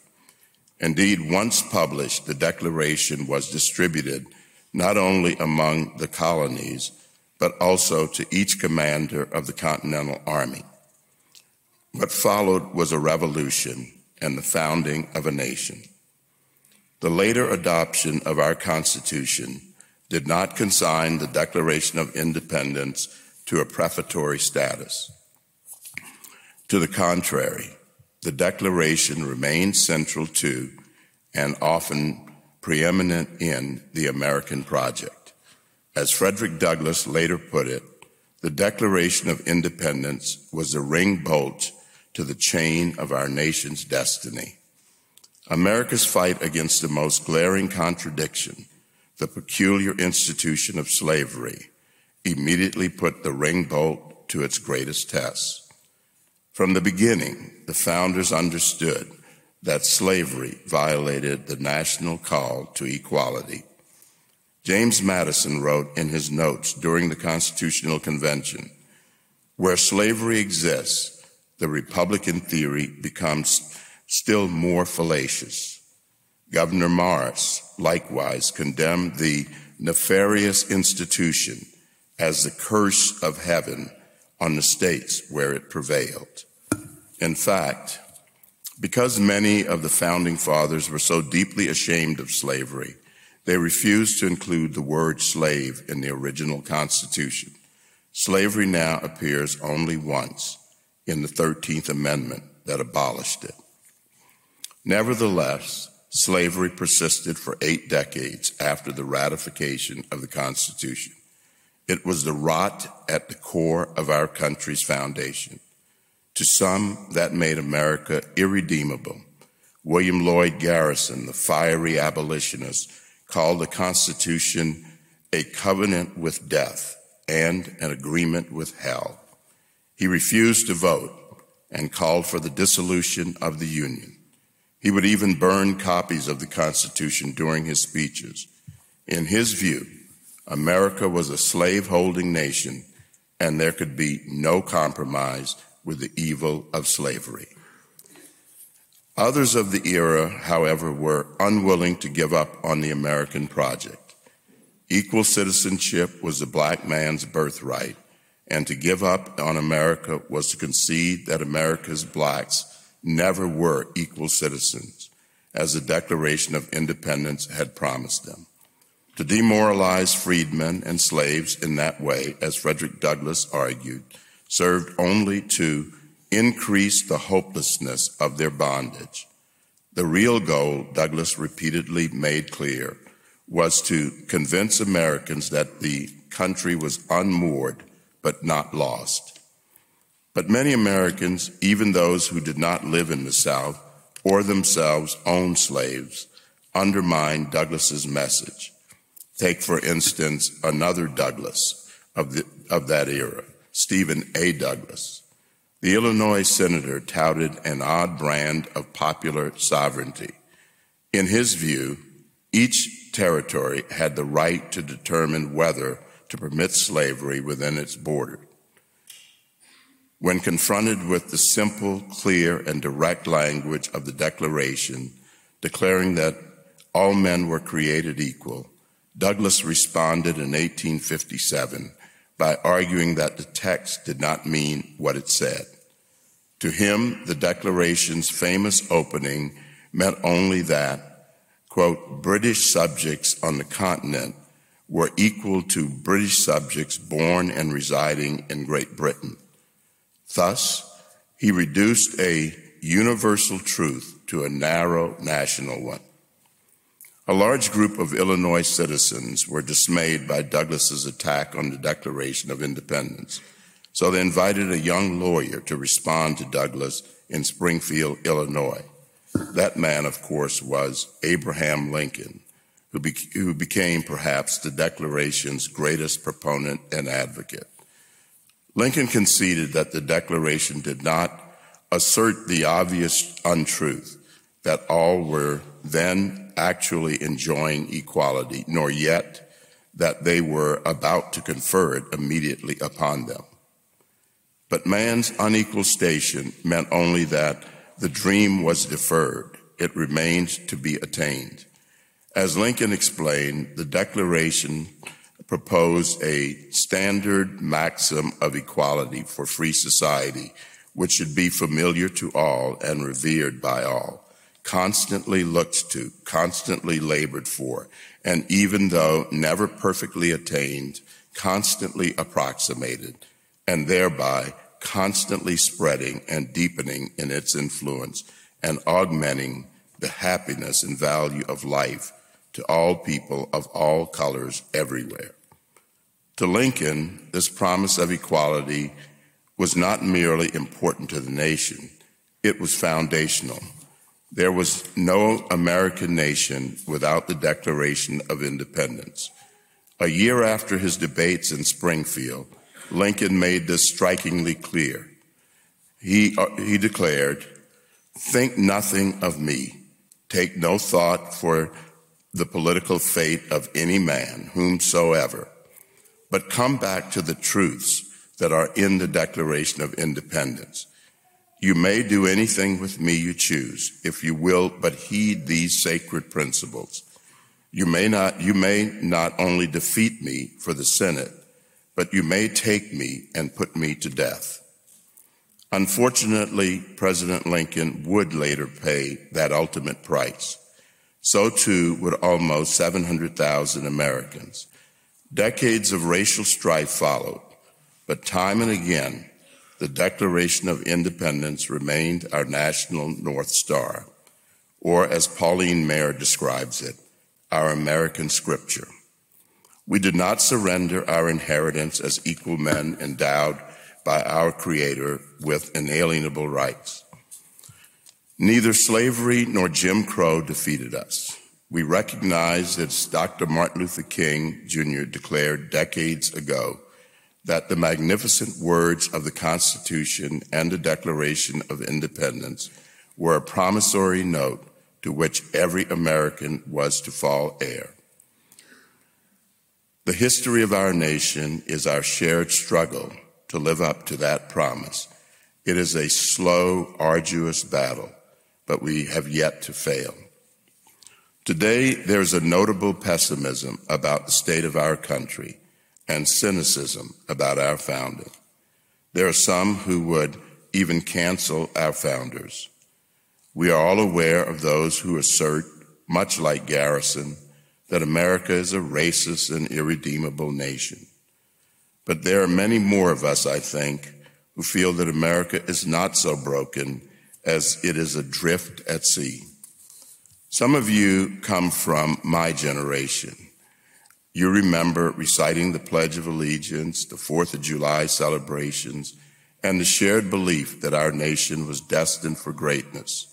Indeed, once published, the Declaration was distributed not only among the colonies, but also to each commander of the Continental Army. What followed was a revolution and the founding of a nation. The later adoption of our Constitution did not consign the Declaration of Independence to a prefatory status. To the contrary, the Declaration remained central to, and often preeminent in, the American project. As Frederick Douglass later put it, the Declaration of Independence was the ring bolt to the chain of our nation's destiny. America's fight against the most glaring contradiction, the peculiar institution of slavery, immediately put the ring bolt to its greatest test. From the beginning, the founders understood that slavery violated the national call to equality. James Madison wrote in his notes during the Constitutional Convention, "Where slavery exists, the Republican theory becomes still more fallacious." Governor Morris likewise condemned the nefarious institution as the curse of heaven on the states where it prevailed. In fact, Because many of the founding fathers were so deeply ashamed of slavery, they refused to include the word slave in the original Constitution. Slavery now appears only once in the 13th Amendment that abolished it. Nevertheless, slavery persisted for 8 decades after the ratification of the Constitution. It was the rot at the core of our country's foundation. To some, that made America irredeemable. William Lloyd Garrison, the fiery abolitionist, called the Constitution a covenant with death and an agreement with hell. He refused to vote and called for the dissolution of the Union. He would even burn copies of the Constitution during his speeches. In his view, America was a slave-holding nation, and there could be no compromise with the evil of slavery. Others of the era, however, were unwilling to give up on the American project. Equal citizenship was the black man's birthright, and to give up on America was to concede that America's blacks never were equal citizens, as the Declaration of Independence had promised them. To demoralize freedmen and slaves in that way, as Frederick Douglass argued, served only to increase the hopelessness of their bondage. The real goal, Douglass repeatedly made clear, was to convince Americans that the country was unmoored but not lost. But many Americans, even those who did not live in the South or themselves owned slaves, undermined Douglass's message. Take, for instance, another Douglass of that era, Stephen A. Douglas. The Illinois senator touted an odd brand of popular sovereignty. In his view, each territory had the right to determine whether to permit slavery within its border. When confronted with the simple, clear, and direct language of the Declaration, declaring that all men were created equal, Douglass responded in 1857 by arguing that the text did not mean what it said. To him, the Declaration's famous opening meant only that, quote, British subjects on the continent were equal to British subjects born and residing in Great Britain. Thus, he reduced a universal truth to a narrow national one. A large group of Illinois citizens were dismayed by Douglass's attack on the Declaration of Independence, so they invited a young lawyer to respond to Douglass in Springfield, Illinois. That man, of course, was Abraham Lincoln, who became perhaps the Declaration's greatest proponent and advocate. Lincoln conceded that the Declaration did not assert the obvious untruth that all were then actually enjoying equality, nor yet that they were about to confer it immediately upon them. But man's unequal station meant only that the dream was deferred. It remained to be attained. As Lincoln explained, the Declaration proposed a standard maxim of equality for free society, which should be familiar to all and revered by all, constantly looked to, constantly labored for, and even though never perfectly attained, constantly approximated, and thereby constantly spreading and deepening in its influence and augmenting the happiness and value of life to all people of all colors everywhere. To Lincoln, this promise of equality was not merely important to the nation, it was foundational. There was no American nation without the Declaration of Independence. A year after his debates in Springfield, Lincoln made this strikingly clear. He declared, "Think nothing of me. Take no thought for the political fate of any man, whomsoever, but come back to the truths that are in the Declaration of Independence. You may do anything with me you choose, if you will, but heed these sacred principles. You may not only defeat me for the Senate, but you may take me and put me to death." Unfortunately, President Lincoln would later pay that ultimate price. So too would almost 700,000 Americans. Decades of racial strife followed, but time and again, the Declaration of Independence remained our national North Star, or as Pauline Mayer describes it, our American scripture. We did not surrender our inheritance as equal men endowed by our Creator with inalienable rights. Neither slavery nor Jim Crow defeated us. We recognize, as Dr. Martin Luther King Jr. declared decades ago, that the magnificent words of the Constitution and the Declaration of Independence were a promissory note to which every American was to fall heir. The history of our nation is our shared struggle to live up to that promise. It is a slow, arduous battle, but we have yet to fail. Today, there is a notable pessimism about the state of our country and cynicism about our founding. There are some who would even cancel our founders. We are all aware of those who assert, much like Garrison, that America is a racist and irredeemable nation. But there are many more of us, I think, who feel that America is not so broken as it is adrift at sea. Some of you come from my generation. You remember reciting the Pledge of Allegiance, the 4th of July celebrations, and the shared belief that our nation was destined for greatness.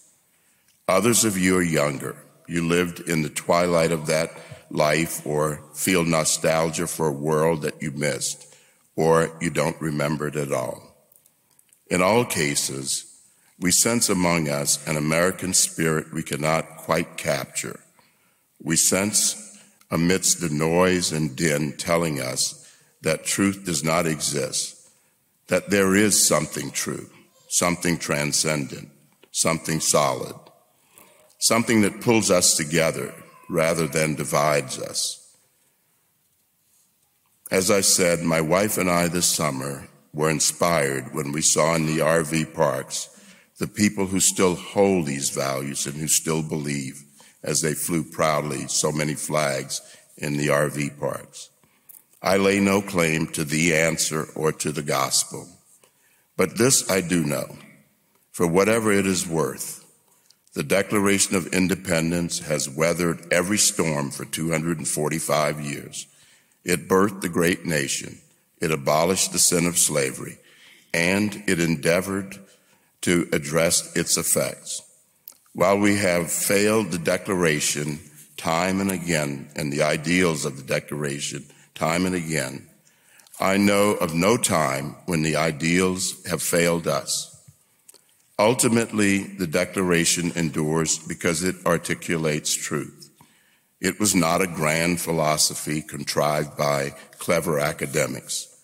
Others of you are younger. You lived in the twilight of that life or feel nostalgia for a world that you missed, or you don't remember it at all. In all cases, we sense among us an American spirit we cannot quite capture. We sense amidst the noise and din telling us that truth does not exist, that there is something true, something transcendent, something solid, something that pulls us together rather than divides us. As I said, my wife and I this summer were inspired when we saw in the RV parks the people who still hold these values and who still believe, as they flew proudly so many flags in the RV parks. I lay no claim to the answer or to the gospel, but this I do know, for whatever it is worth, the Declaration of Independence has weathered every storm for 245 years. It birthed the great nation, it abolished the sin of slavery, and it endeavored to address its effects. While we have failed the Declaration time and again, and the ideals of the Declaration time and again, I know of no time when the ideals have failed us. Ultimately, the Declaration endures because it articulates truth. It was not a grand philosophy contrived by clever academics.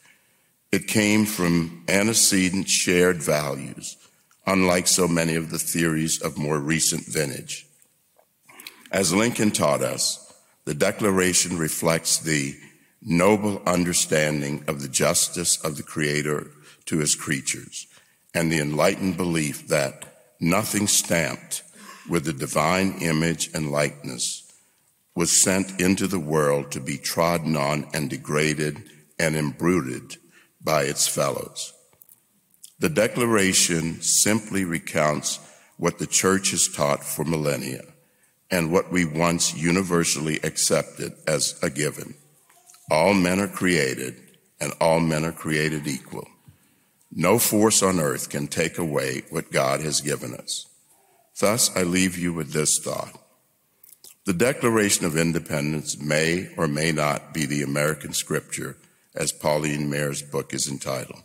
It came from antecedent shared values, unlike so many of the theories of more recent vintage. As Lincoln taught us, the Declaration reflects the noble understanding of the justice of the Creator to his creatures and the enlightened belief that nothing stamped with the divine image and likeness was sent into the world to be trodden on and degraded and imbruted by its fellows. The Declaration simply recounts what the Church has taught for millennia and what we once universally accepted as a given. All men are created, and all men are created equal. No force on earth can take away what God has given us. Thus, I leave you with this thought. The Declaration of Independence may or may not be the American scripture, as Pauline Mayer's book is entitled.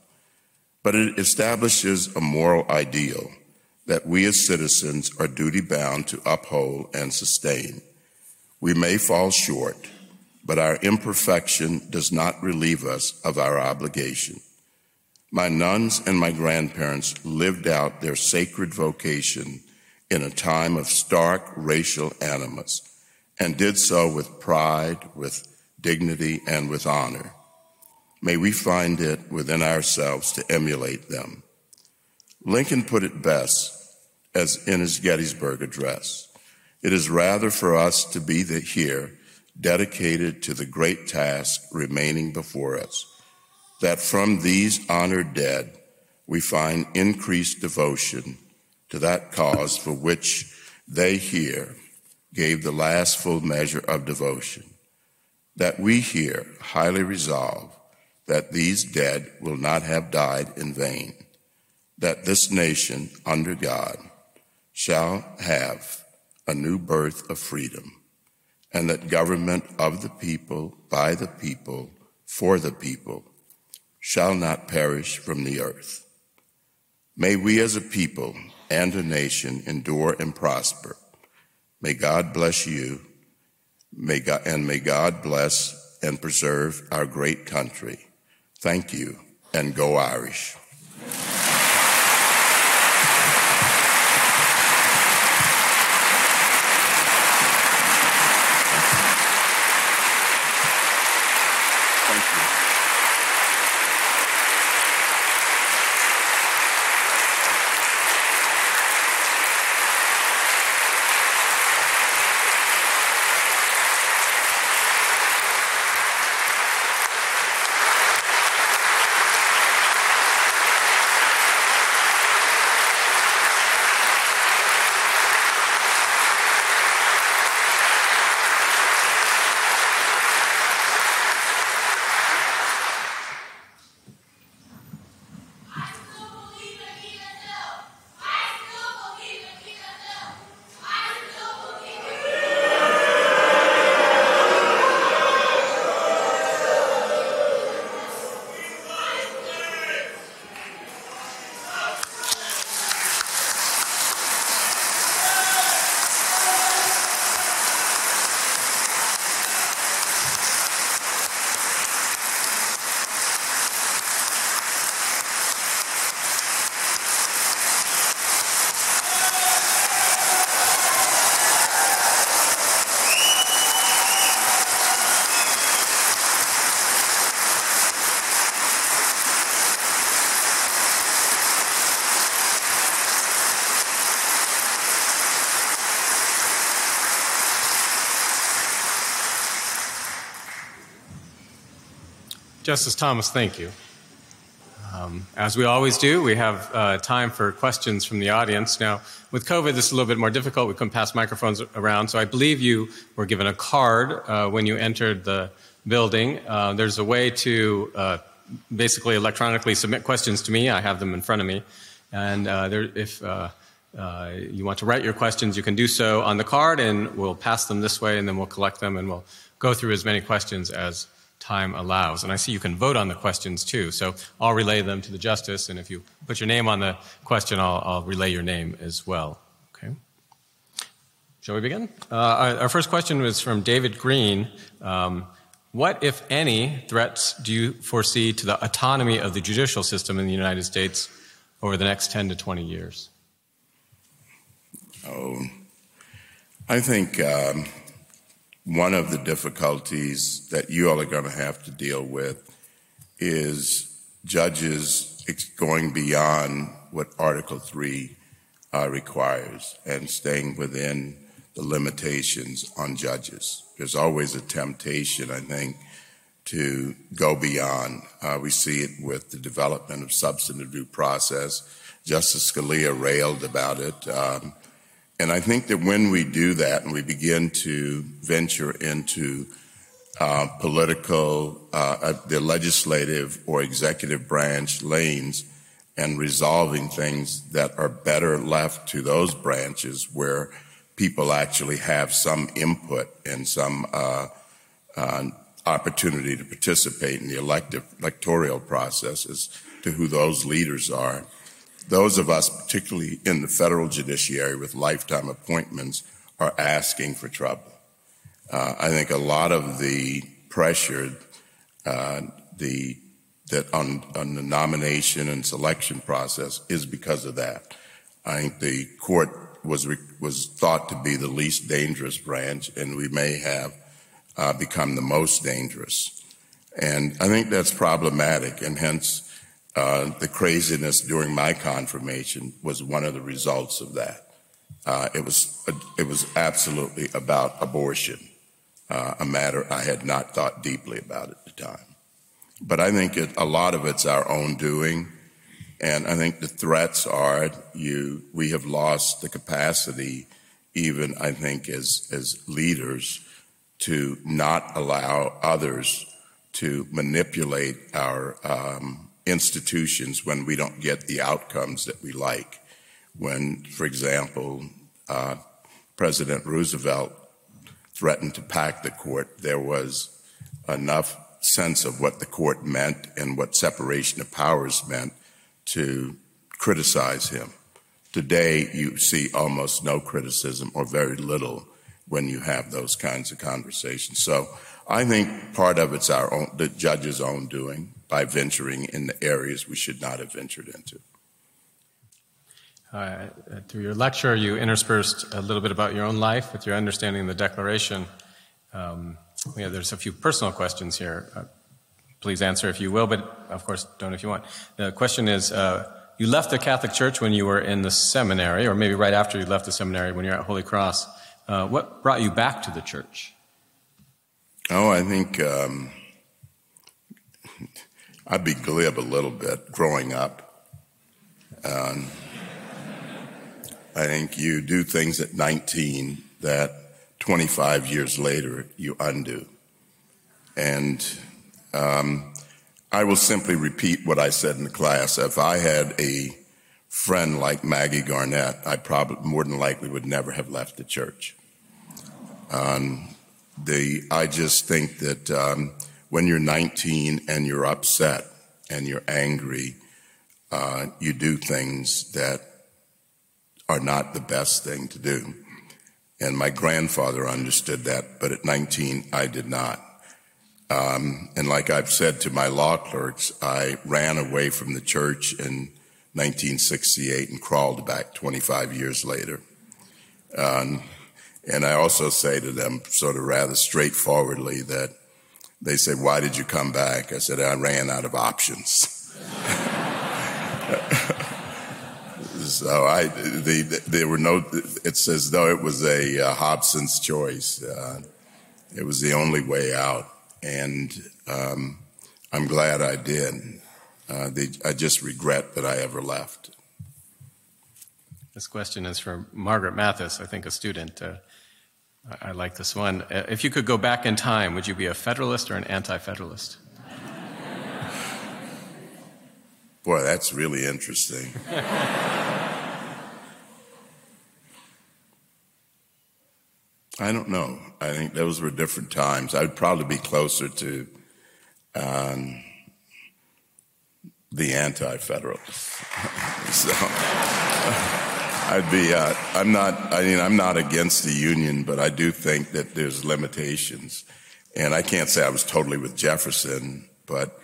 But it establishes a moral ideal that we as citizens are duty-bound to uphold and sustain. We may fall short, but our imperfection does not relieve us of our obligation. My nuns and my grandparents lived out their sacred vocation in a time of stark racial animus and did so with pride, with dignity, and with honor. May we find it within ourselves to emulate them. Lincoln put it best as in his Gettysburg address. It is rather for us to be here dedicated to the great task remaining before us, that from these honored dead we find increased devotion to that cause for which they here gave the last full measure of devotion, that we here highly resolve that these dead will not have died in vain, that this nation under God shall have a new birth of freedom, and that government of the people, by the people, for the people, shall not perish from the earth. May we as a people and a nation endure and prosper. May God bless you, may God bless and preserve our great country. Thank you, and go Irish. Justice Thomas, thank you. As we always do, we have time for questions from the audience. Now, with COVID, this is a little bit more difficult. We couldn't pass microphones around, so I believe you were given a card when you entered the building. There's a way to basically electronically submit questions to me. I have them in front of me. And if you want to write your questions, you can do so on the card, and we'll pass them this way, and then we'll collect them, and we'll go through as many questions as time allows. And I see you can vote on the questions too, so I'll relay them to the justice, and if you put your name on the question, I'll relay your name as well. Okay. Shall we begin? Our first question was from David Green. What, if any, threats do you foresee to the autonomy of the judicial system in the United States over the next 10 to 20 years? Oh, I think one of the difficulties that you all are going to have to deal with is judges going beyond what Article III requires and staying within the limitations on judges. There's always a temptation, I think, to go beyond. We see it with the development of substantive due process. Justice Scalia railed about it. And I think that when we do that and we begin to venture into political, the legislative or executive branch lanes and resolving things that are better left to those branches where people actually have some input and some opportunity to participate in the electoral process as to who those leaders are. Those of us, particularly in the federal judiciary with lifetime appointments, are asking for trouble. I think a lot of the pressure on the nomination and selection process is because of that. I think the court was thought to be the least dangerous branch, and we may have become the most dangerous. And I think that's problematic, and hence The craziness during my confirmation was one of the results of that. It was absolutely about abortion, a matter I had not thought deeply about at the time. But I think a lot of it's our own doing, and I think the threats are we have lost the capacity, even I think as leaders, to not allow others to manipulate our institutions when we don't get the outcomes that we like. When, for example, President Roosevelt threatened to pack the court, there was enough sense of what the court meant and what separation of powers meant to criticize him. Today, you see almost no criticism or very little when you have those kinds of conversations. So I think part of it's our own, the judge's own doing, by venturing in the areas we should not have ventured into. Through your lecture, you interspersed a little bit about your own life with your understanding of the Declaration. There's a few personal questions here. Please answer if you will, but of course don't if you want. The question is, you left the Catholic Church when you were in the seminary, or maybe right after you left the seminary when you were at Holy Cross. What brought you back to the church? Oh, I think I'd be glib a little bit growing up. I think you do things at 19 that 25 years later you undo. And I will simply repeat what I said in the class. If I had a friend like Maggie Garnett, I probably more than likely would never have left the church. I just think that when you're 19 and you're upset and you're angry, you do things that are not the best thing to do. And my grandfather understood that, but at 19, I did not. And like I've said to my law clerks, I ran away from the church in 1968 and crawled back 25 years later. And I also say to them sort of rather straightforwardly that they say, why did you come back? I said, I ran out of options. It's as though it was a Hobson's choice. It was the only way out. And I'm glad I did. I just regret that I ever left. This question is from Margaret Mathis, I think a student. I like this one. If you could go back in time, would you be a Federalist or an anti-Federalist? Boy, that's really interesting. I don't know. I think those were different times. I'd probably be closer to the anti-Federalists. So I'm not against the Union, but I do think that there's limitations. And I can't say I was totally with Jefferson, but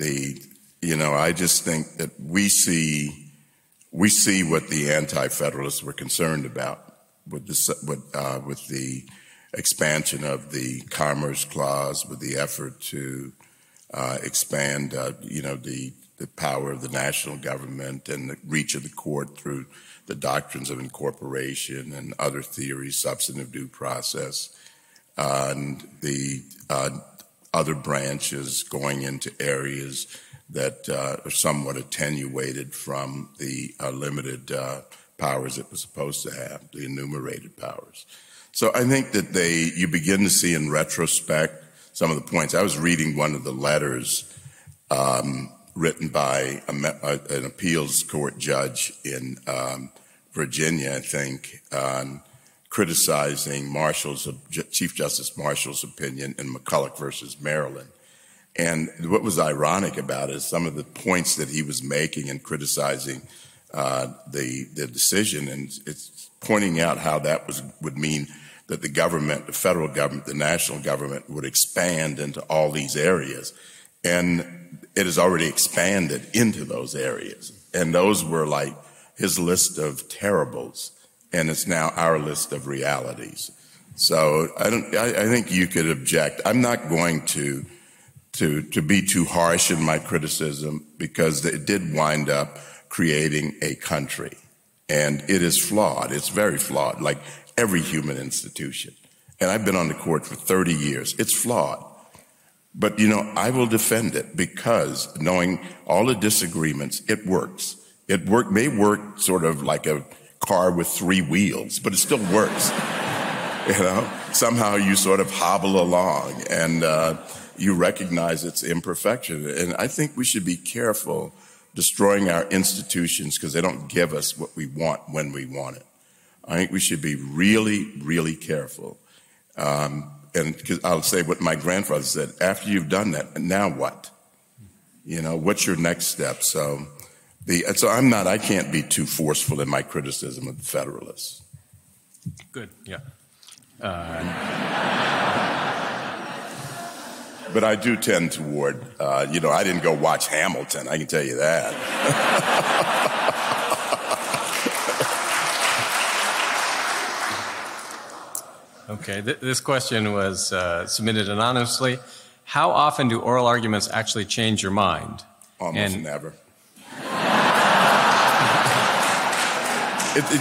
I just think that we see what the anti-Federalists were concerned about. With the expansion of the Commerce Clause, with the effort to expand, the power of the national government and the reach of the court through the doctrines of incorporation and other theories, substantive due process, and the other branches going into areas that are somewhat attenuated from the limited powers it was supposed to have, the enumerated powers. So I think that you begin to see in retrospect some of the points. I was reading one of the letters written by an appeals court judge in Virginia, I think, criticizing Chief Justice Marshall's opinion in McCulloch versus Maryland. And what was ironic about it is some of the points that he was making and criticizing the decision, and it's pointing out how that would mean that the government, the federal government, the national government would expand into all these areas. And it has already expanded into those areas. And those were like his list of terribles, and it's now our list of realities. So I think you could object. I'm not going to to be too harsh in my criticism, because it did wind up creating a country. And it is flawed. It's very flawed, like every human institution. And I've been on the court for 30 years. It's flawed. But, you know, I will defend it because, knowing all the disagreements, it works. It may work sort of like a car with three wheels, but it still works. You know, somehow you sort of hobble along and you recognize its imperfection. And I think we should be careful destroying our institutions because they don't give us what we want when we want it. I think we should be really, really careful. And because I'll say what my grandfather said, after you've done that, now what? You know, what's your next step? So I can't be too forceful in my criticism of the Federalists. Good, yeah. But I do tend toward, you know, I didn't go watch Hamilton, I can tell you that. Okay, this question was submitted anonymously. How often do oral arguments actually change your mind? Almost never.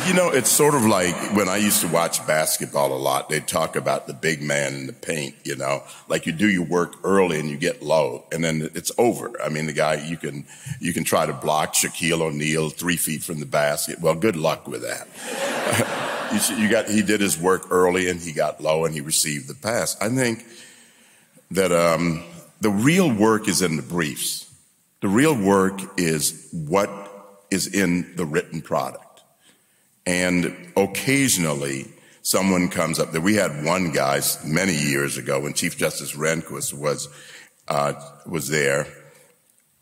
You know, it's sort of like when I used to watch basketball a lot, they'd talk about the big man in the paint, you know, like you do your work early and you get low and then it's over. I mean, the guy, you can try to block Shaquille O'Neal 3 feet from the basket. Well, good luck with that. He did his work early and he got low and he received the pass. I think that the real work is in the briefs. The real work is what is in the written product. And occasionally someone comes up. That we had one guy many years ago when Chief Justice Rehnquist was there.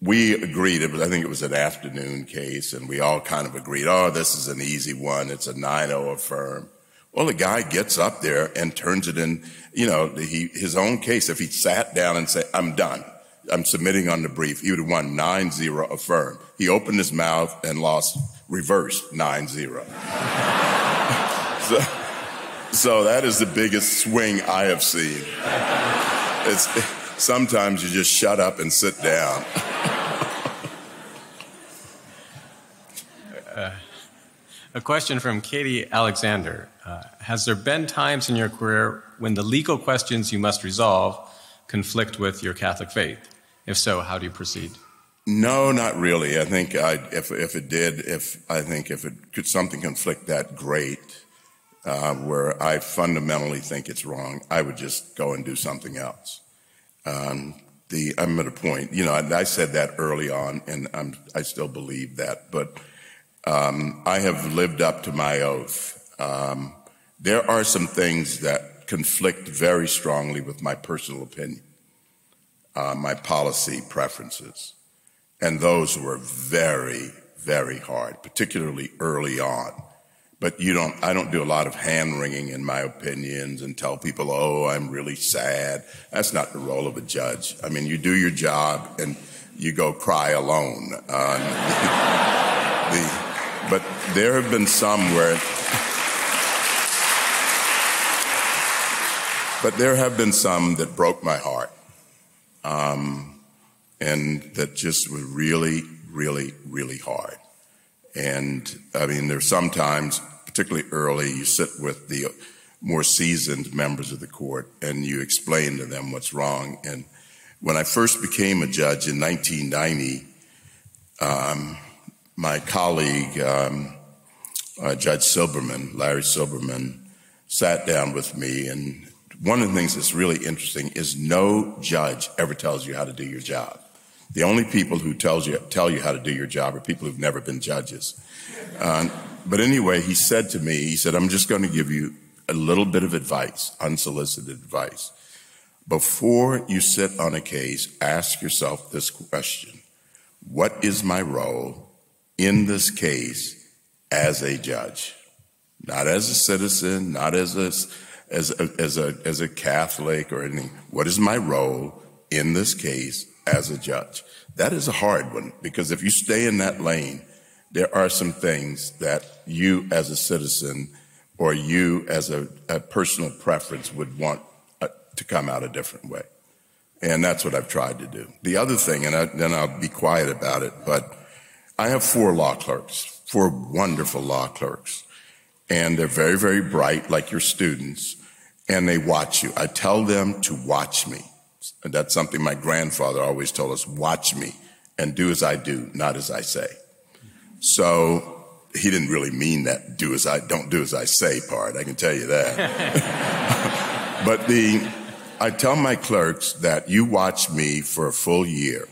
We agreed. I think it was an afternoon case, and we all kind of agreed, oh, this is an easy one. It's a 9-0 affirm. Well, the guy gets up there and turns it in, you know, his own case. If he sat down and said, I'm done, I'm submitting on the brief, he would have won 9-0 affirm. He opened his mouth and lost. Reversed 9-0. So that is the biggest swing I have seen. Sometimes you just shut up and sit down. A question from Katie Alexander. Has there been times in your career when the legal questions you must resolve conflict with your Catholic faith? If so, how do you proceed? No, not really. I think if something conflict that great, where I fundamentally think it's wrong, I would just go and do something else. I'm at a point, you know, I said that early on, and I still believe that. But I have lived up to my oath. There are some things that conflict very strongly with my personal opinion, my policy preferences. And those were very, very hard, particularly early on. But I don't do a lot of hand-wringing in my opinions and tell people, oh, I'm really sad. That's not the role of a judge. I mean, you do your job and you go cry alone. But there have been some where... But there have been some that broke my heart. And that just was really, really, really hard. And, I mean, there's sometimes, particularly early, you sit with the more seasoned members of the court and you explain to them what's wrong. And when I first became a judge in 1990, my colleague, Judge Silberman, Larry Silberman, sat down with me. And one of the things that's really interesting is no judge ever tells you how to do your job. The only people who tell you how to do your job are people who've never been judges. But anyway, he said to me, he said, I'm just going to give you a little bit of advice, unsolicited advice. Before you sit on a case, ask yourself this question. What is my role in this case as a judge? Not as a citizen, not as a Catholic or anything. What is my role in this case as a judge? That is a hard one, because if you stay in that lane, there are some things that you as a citizen or you as a personal preference would want to come out a different way. And that's what I've tried to do. The other thing, and then I'll be quiet about it, but I have four wonderful law clerks, and they're very, very bright, like your students, and they watch you. I tell them to watch me. And that's something my grandfather always told us, watch me and do as I do, not as I say. So he didn't really mean that don't do as I say part, I can tell you that. But I tell my clerks that you watch me for a full year,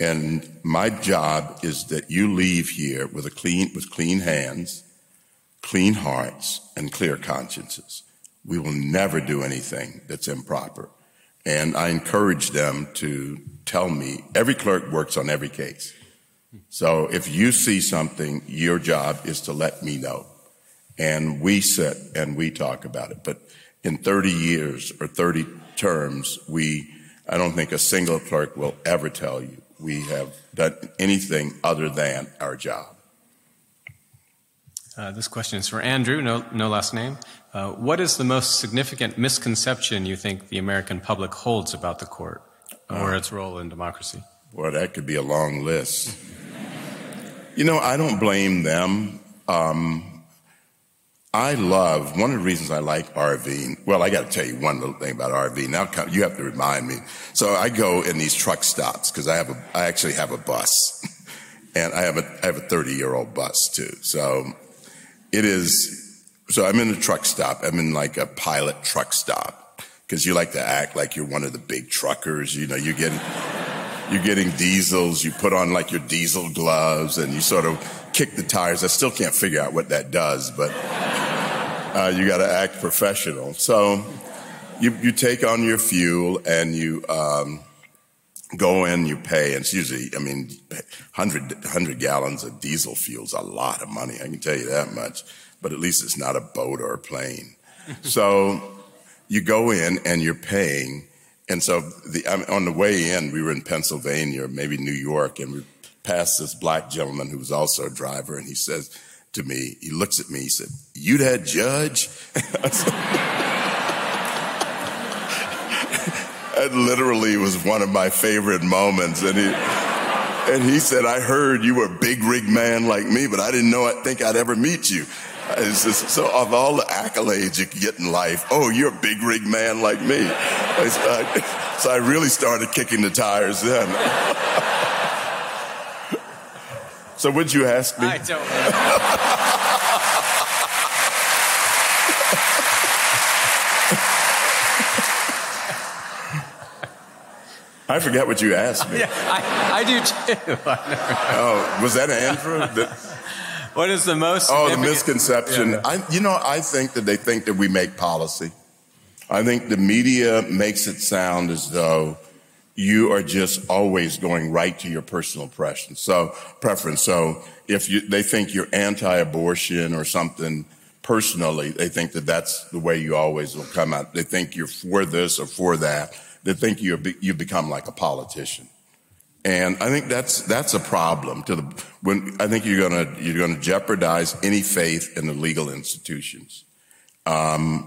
and my job is that you leave here with clean hands, clean hearts, and clear consciences. We will never do anything that's improper. And I encourage them to tell me. Every clerk works on every case. So if you see something, your job is to let me know. And we sit and we talk about it. But in 30 years or 30 terms, I don't think a single clerk will ever tell you we have done anything other than our job. This question is for Andrew, no last name. What is the most significant misconception you think the American public holds about the court or its role in democracy? Boy, that could be a long list. I don't blame them. One of the reasons I like RVing, well, I got to tell you one little thing about RVing. Now, you have to remind me. So I go in these truck stops because I actually have a bus, and I have a 30-year-old bus too. So I'm in a truck stop. I'm in like a pilot truck stop because you like to act like you're one of the big truckers. You're getting diesels. You put on like your diesel gloves and you sort of kick the tires. I still can't figure out what that does, but you got to act professional. So you take on your fuel and you go in, you pay. And it's usually, 100 gallons of diesel fuel is a lot of money. I can tell you that much. But at least it's not a boat or a plane. So you go in and you're paying. And so on the way in, we were in Pennsylvania, maybe New York, and we passed this black gentleman who was also a driver, and he says to me, he looks at me, he said, "You that judge?" That literally was one of my favorite moments. And he said, "I heard you were a big rig man like me, but I didn't know I'd ever meet you." It's just, so of all the accolades you can get in life, oh, you're a big rig man like me. So I really started kicking the tires then. So would you ask me? I don't know. I forgot what you asked me. Yeah, I do too. Oh, was that Andrew? What is the most significant? The misconception. Yeah. I think that they think that we make policy. I think the media makes it sound as though you are just always going right to your personal preference. So if they think you're anti-abortion or something personally, they think that that's the way you always will come out. They think you're for this or for that. They think you become like a politician. And I think that's a problem I think you're going to jeopardize any faith in the legal institutions. And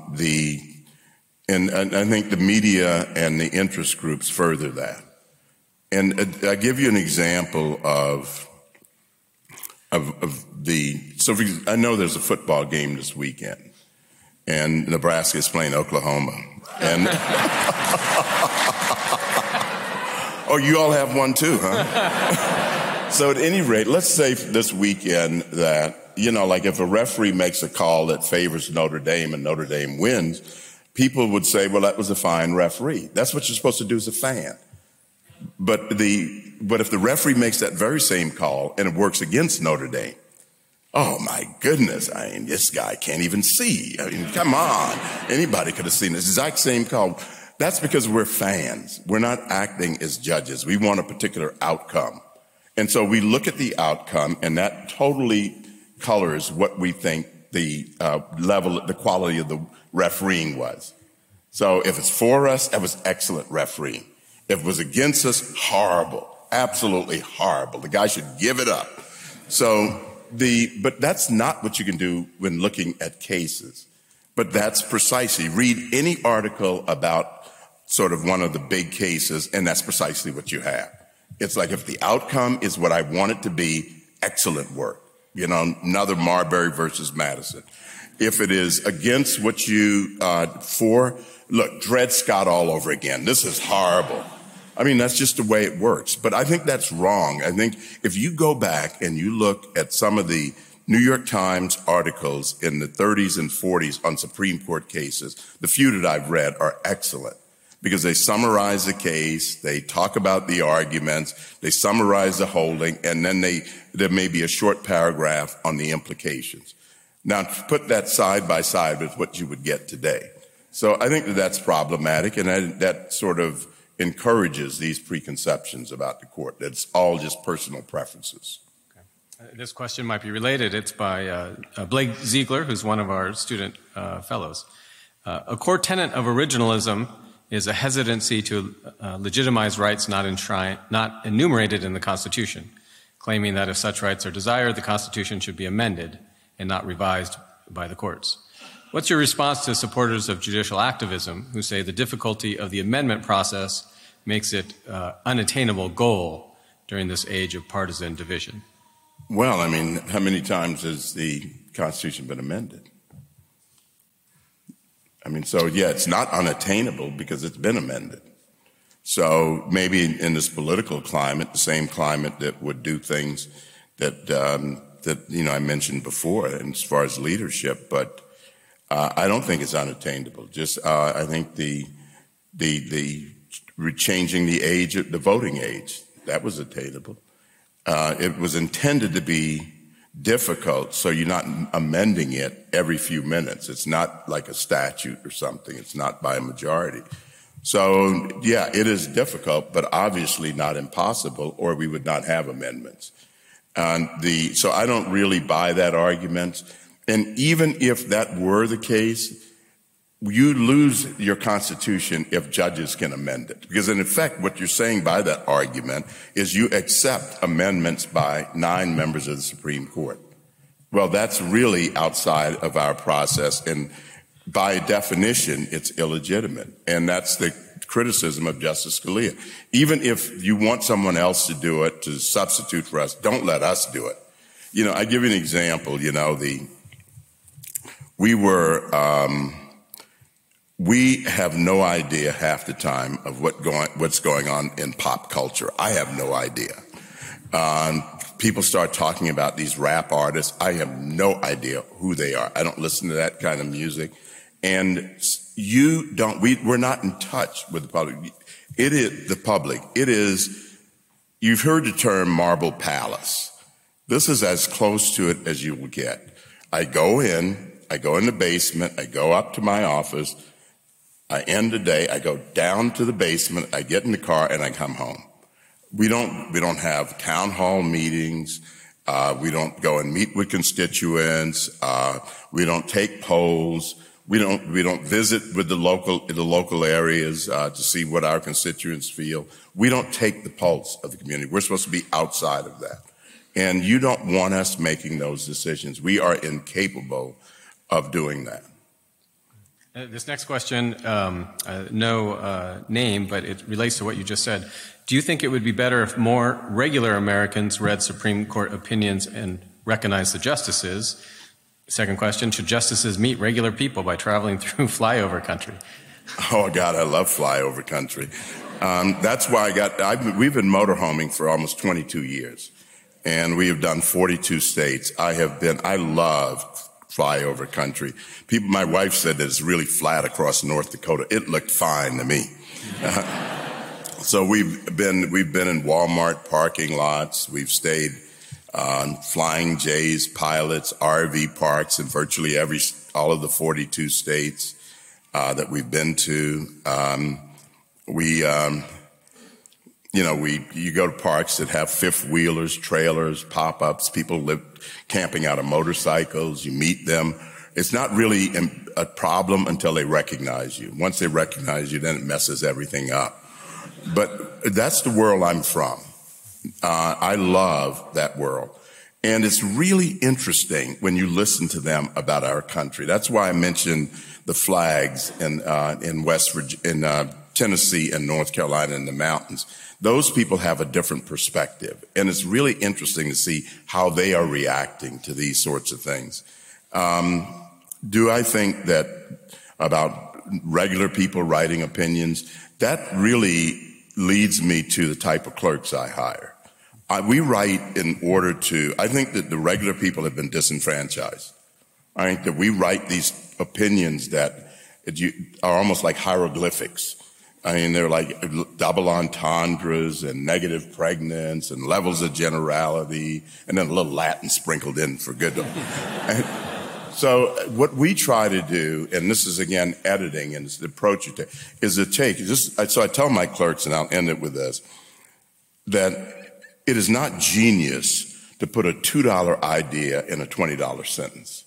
I think the media and the interest groups further that. And I give you an example I know there's a football game this weekend, and Nebraska is playing Oklahoma. And oh, you all have one too, huh? So at any rate, let's say this weekend that, if a referee makes a call that favors Notre Dame and Notre Dame wins, people would say, well, that was a fine referee. That's what you're supposed to do as a fan. But if the referee makes that very same call and it works against Notre Dame, oh my goodness, this guy can't even see. Come on. Anybody could have seen this exact same call. That's because we're fans. We're not acting as judges. We want a particular outcome. And so we look at the outcome, and that totally colors what we think the quality of the refereeing was. So if it's for us, that was excellent refereeing. If it was against us, horrible, absolutely horrible. The guy should give it up. But that's not what you can do when looking at cases. But that's precisely. Read any article about sort of one of the big cases, and that's precisely what you have. It's like, if the outcome is what I want it to be, excellent work. You know, another Marbury versus Madison. If it is against what you for, look, Dred Scott all over again. This is horrible. I mean, that's just the way it works. But I think that's wrong. I think if you go back and you look at some of the New York Times articles in the 30s and 40s on Supreme Court cases, the few that I've read are excellent because they summarize the case, they talk about the arguments, they summarize the holding, and then there may be a short paragraph on the implications. Now, put that side by side with what you would get today. So I think that that's problematic, and that sort of encourages these preconceptions about the court. That's all just personal preferences. This question might be related. It's by Blake Ziegler, who's one of our student fellows. A core tenet of originalism is a hesitancy to legitimize rights not enumerated in the Constitution, claiming that if such rights are desired, the Constitution should be amended and not revised by the courts. What's your response to supporters of judicial activism who say the difficulty of the amendment process makes it unattainable goal during this age of partisan division? Well, I mean, how many times has the Constitution been amended? I mean, so, yeah, it's not unattainable because it's been amended. So maybe in this political climate, the same climate that would do things that, you know, I mentioned before as far as leadership, but I don't think it's unattainable. Just I think the changing the age, the voting age, that was attainable. It was intended to be difficult, so you're not amending it every few minutes. It's not like a statute or something. It's not by a majority. So, yeah, it is difficult, but obviously not impossible, or we would not have amendments. And so I don't really buy that argument. And even if that were the case, you lose your Constitution if judges can amend it. Because in effect, what you're saying by that argument is you accept amendments by 9 members of the Supreme Court. Well, that's really outside of our process, and by definition, it's illegitimate. And that's the criticism of Justice Scalia. Even if you want someone else to do it, to substitute for us, don't let us do it. You know, I give you an example, you know, we have no idea half the time of what's going on in pop culture. I have no idea. People start talking about these rap artists. I have no idea who they are. I don't listen to that kind of music. And we're not in touch with the public. It is the public. It is, you've heard the term Marble Palace. This is as close to it as you will get. I go in the basement, I go up to my office, I end the day, I go down to the basement, I get in the car, and I come home. We don't have town hall meetings. We don't go and meet with constituents. We don't take polls. We don't visit with the local areas to see what our constituents feel. We don't take the pulse of the community. We're supposed to be outside of that. And you don't want us making those decisions. We are incapable of doing that. This next question, no name, but it relates to what you just said. Do you think it would be better if more regular Americans read Supreme Court opinions and recognized the justices? Second question, should justices meet regular people by traveling through flyover country? Oh, God, I love flyover country. That's why we've been motorhoming for almost 22 years, and we have done 42 states. I love flyover country. My wife said that it's really flat across North Dakota. It looked fine to me. So we've been in Walmart parking lots. We've stayed on Flying J's, pilots, RV parks in virtually all of the 42 states that we've been to. You go to parks that have fifth wheelers, trailers, pop-ups. People live camping out of motorcycles. You meet them. It's not really a problem until they recognize you. Once they recognize you, then it messes everything up. But that's the world I'm from. I love that world. And it's really interesting when you listen to them about our country. That's why I mentioned the flags in West Virginia, in Tennessee and North Carolina in the mountains, those people have a different perspective. And it's really interesting to see how they are reacting to these sorts of things. Do I think that about regular people writing opinions? That really leads me to the type of clerks I hire. We write in order to, I think that the regular people have been disenfranchised. I think that we write these opinions that are almost like hieroglyphics. I mean, they're like double entendres and negative pregnants and levels of generality and then a little Latin sprinkled in for good. So what we try to do, and this is again editing and it's the approach you take, is to take, so I tell my clerks, and I'll end it with this, that it is not genius to put a $2 idea in a $20 sentence.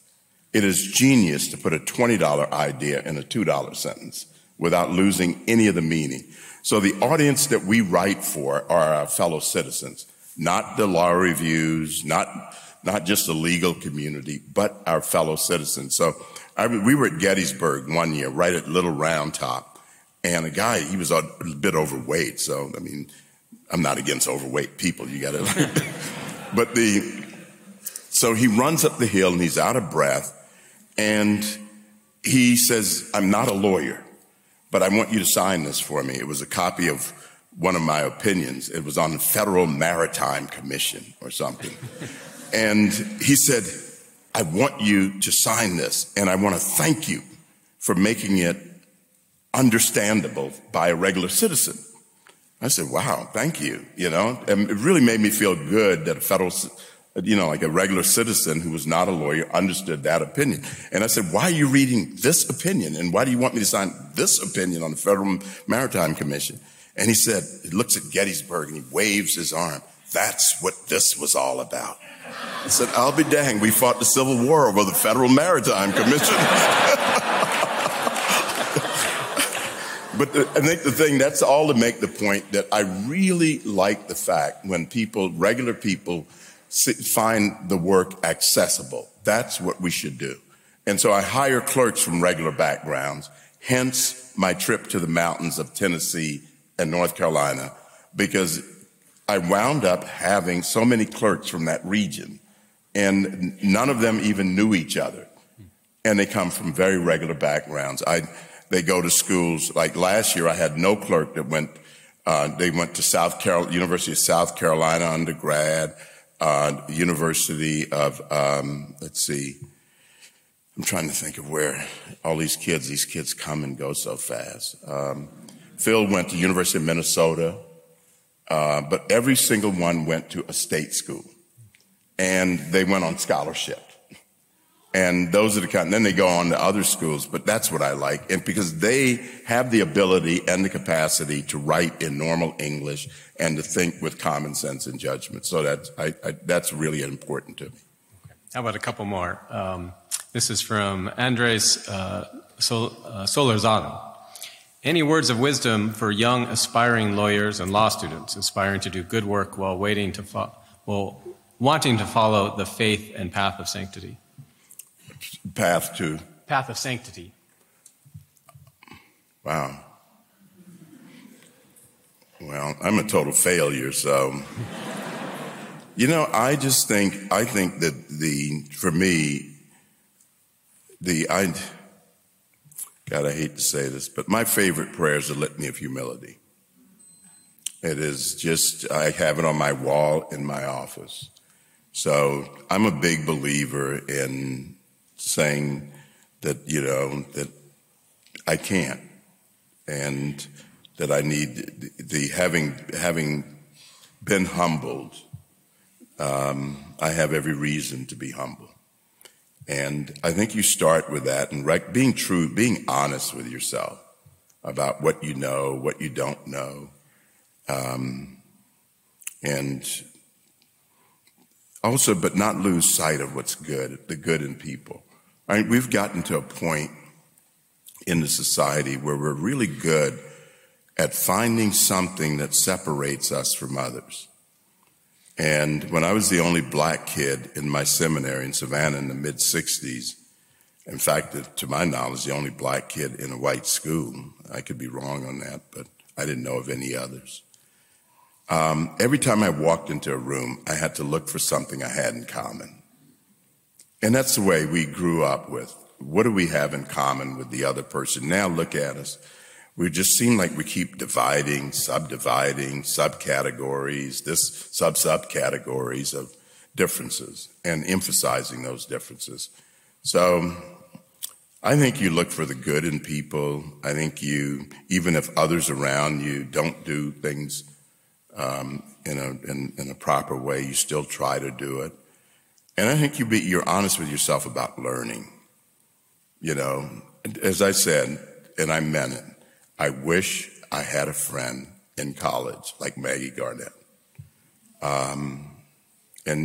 It is genius to put a $20 idea in a $2 sentence without losing any of the meaning. So the audience that we write for are our fellow citizens, not the law reviews, not just the legal community, but our fellow citizens. So we were at Gettysburg one year, right at Little Round Top, and a guy, he was a bit overweight, so, I mean, I'm not against overweight people, you gotta, but so he runs up the hill and he's out of breath, and he says, I'm not a lawyer, but I want you to sign this for me. It was a copy of one of my opinions. It was on the Federal Maritime Commission or something. And he said, I want you to sign this, and I want to thank you for making it understandable by a regular citizen. I said, wow, thank you, you know. And it really made me feel good that a federal, you know, like a regular citizen who was not a lawyer understood that opinion. And I said, why are you reading this opinion, and why do you want me to sign this opinion on the Federal Maritime Commission? And he said, he looks at Gettysburg, and he waves his arm. That's what this was all about. I said, I'll be dang, we fought the Civil War over the Federal Maritime Commission. But I think the thing, that's all to make the point that I really like the fact when people, regular people, find the work accessible. That's what we should do. And so I hire clerks from regular backgrounds, hence my trip to the mountains of Tennessee and North Carolina, because I wound up having so many clerks from that region, and none of them even knew each other. And they come from very regular backgrounds. They go to schools, like last year I had no clerk that went, they went to University of South Carolina undergrad, University of, I'm trying to think of where all these kids come and go so fast. Phil went to University of Minnesota. But every single one went to a state school, and they went on scholarship. And those are the kind, and then they go on to other schools, but that's what I like. And because they have the ability and the capacity to write in normal English and to think with common sense and judgment. So that's really important to me. Okay. How about a couple more? This is from Andres Solorzano. Any words of wisdom for young aspiring lawyers and law students aspiring to do good work while wanting to follow the faith and path of sanctity? Path of sanctity. Wow. Well, I'm a total failure, so you know, I think that God, I hate to say this, but my favorite prayer is the Litany of Humility. It is just, I have it on my wall in my office. So I'm a big believer in saying that, you know, that I can't, and that I need the having been humbled, I have every reason to be humble. And I think you start with that and being true, being honest with yourself about what you know, what you don't know. And also, but not lose sight of what's good, the good in people. I mean, we've gotten to a point in the society where we're really good at finding something that separates us from others. And when I was the only black kid in my seminary in Savannah in the mid-60s, In fact, to my knowledge, the only black kid in a white school. I could be wrong on that, but I didn't know of any others. Every time I walked into a room, I had to look for something I had in common. And that's the way we grew up with. What do we have in common with the other person? Now look at us. We just seem like we keep dividing, subdividing, subcategories, this subcategories of differences and emphasizing those differences. So I think you look for the good in people. I think you, even if others around you don't do things in a proper way, you still try to do it. And I think you're honest with yourself about learning. You know, as I said, and I meant it, I wish I had a friend in college like Maggie Garnett. And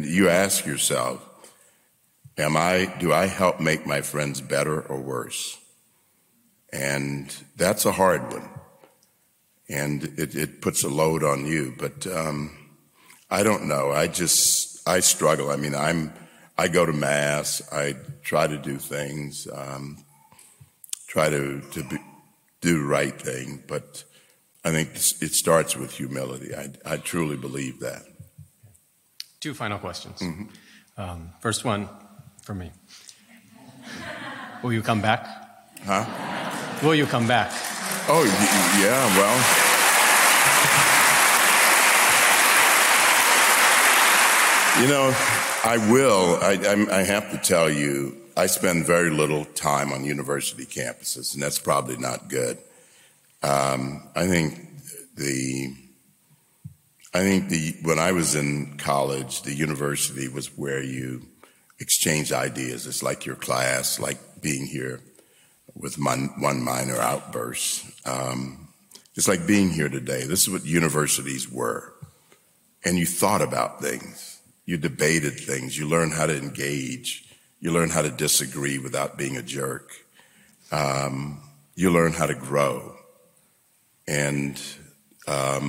you ask yourself, do I help make my friends better or worse? And that's a hard one. And it puts a load on you. But I don't know. I struggle. I mean, I go to mass. I try to do things, try to do the right thing. But I think it starts with humility. I truly believe that. Two final questions. Mm-hmm. First one for me. Will you come back? Huh? Will you come back? Oh, yeah, well... You know, I will. I have to tell you, I spend very little time on university campuses, and that's probably not good. I think when I was in college, the university was where you exchange ideas. It's like your class, like being here with one minor outburst. It's like being here today. This is what universities were. And you thought about things. You debated things. You learn how to engage. You learn how to disagree without being a jerk. You learn how to grow. And I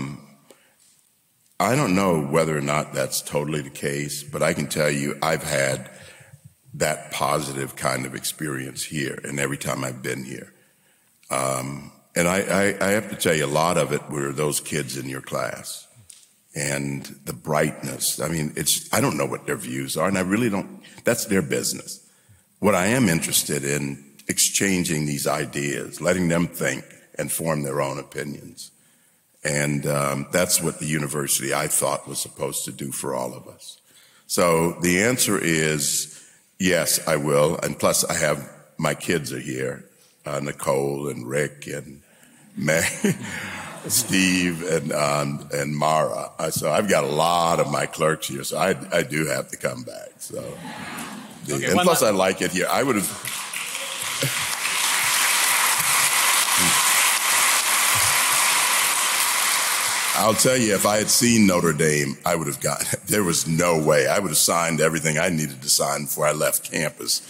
don't know whether or not that's totally the case, but I can tell you I've had that positive kind of experience here and every time I've been here. And I have to tell you, a lot of it were those kids in your class. And the brightness. I mean, I don't know what their views are, and I really don't. That's their business. What I am interested in, exchanging these ideas, letting them think and form their own opinions. And that's what the university, I thought, was supposed to do for all of us. So the answer is, yes, I will. And plus, I have, my kids are here, Nicole and Rick and May. Steve and Mara. So I've got a lot of my clerks here, so I do have to come back. So, okay, and plus I like it here. I would have. I'll tell you, if I had seen Notre Dame, I would have gotten. There was no way. I would have signed everything I needed to sign before I left campus.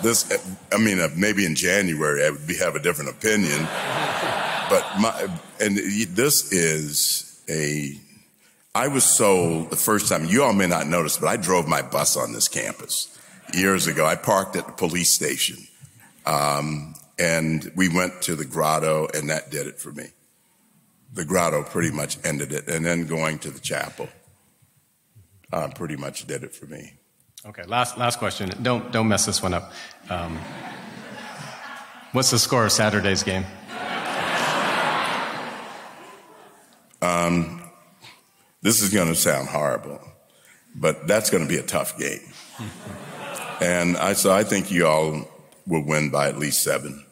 This, I mean, maybe in January I would have a different opinion. But this is I was sold the first time, you all may not notice, but I drove my bus on this campus years ago. I parked at the police station, and we went to the grotto, and that did it for me. The grotto pretty much ended it, and then going to the chapel pretty much did it for me. Okay, last question. Don't mess this one up. What's the score of Saturday's game? This is going to sound horrible, but that's going to be a tough game. And I think you all will win by at least 7.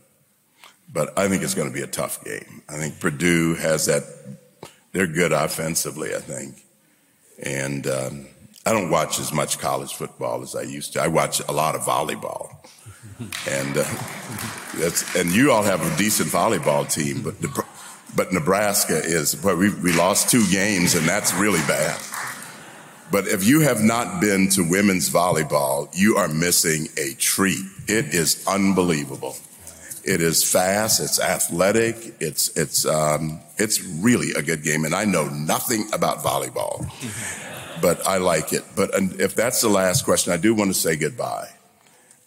But I think it's going to be a tough game. I think Purdue has that. They're good offensively, I think. And I don't watch as much college football as I used to. I watch a lot of volleyball. And and you all have a decent volleyball team, but But Nebraska is, well, we lost 2 games, and that's really bad. But if you have not been to women's volleyball, you are missing a treat. It is unbelievable. It is fast. It's athletic. It's really a good game, and I know nothing about volleyball, but I like it. But if that's the last question, I do want to say goodbye.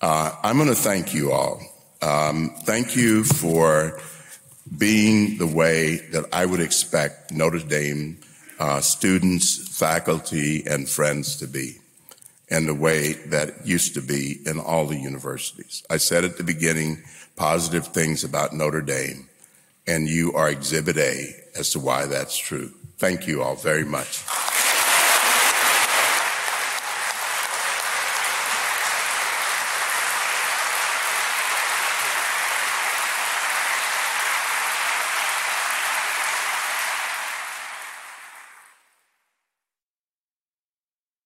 I'm going to thank you all. Thank you for being the way that I would expect Notre Dame students, faculty, and friends to be, and the way that it used to be in all the universities. I said at the beginning positive things about Notre Dame, and you are Exhibit A as to why that's true. Thank you all very much.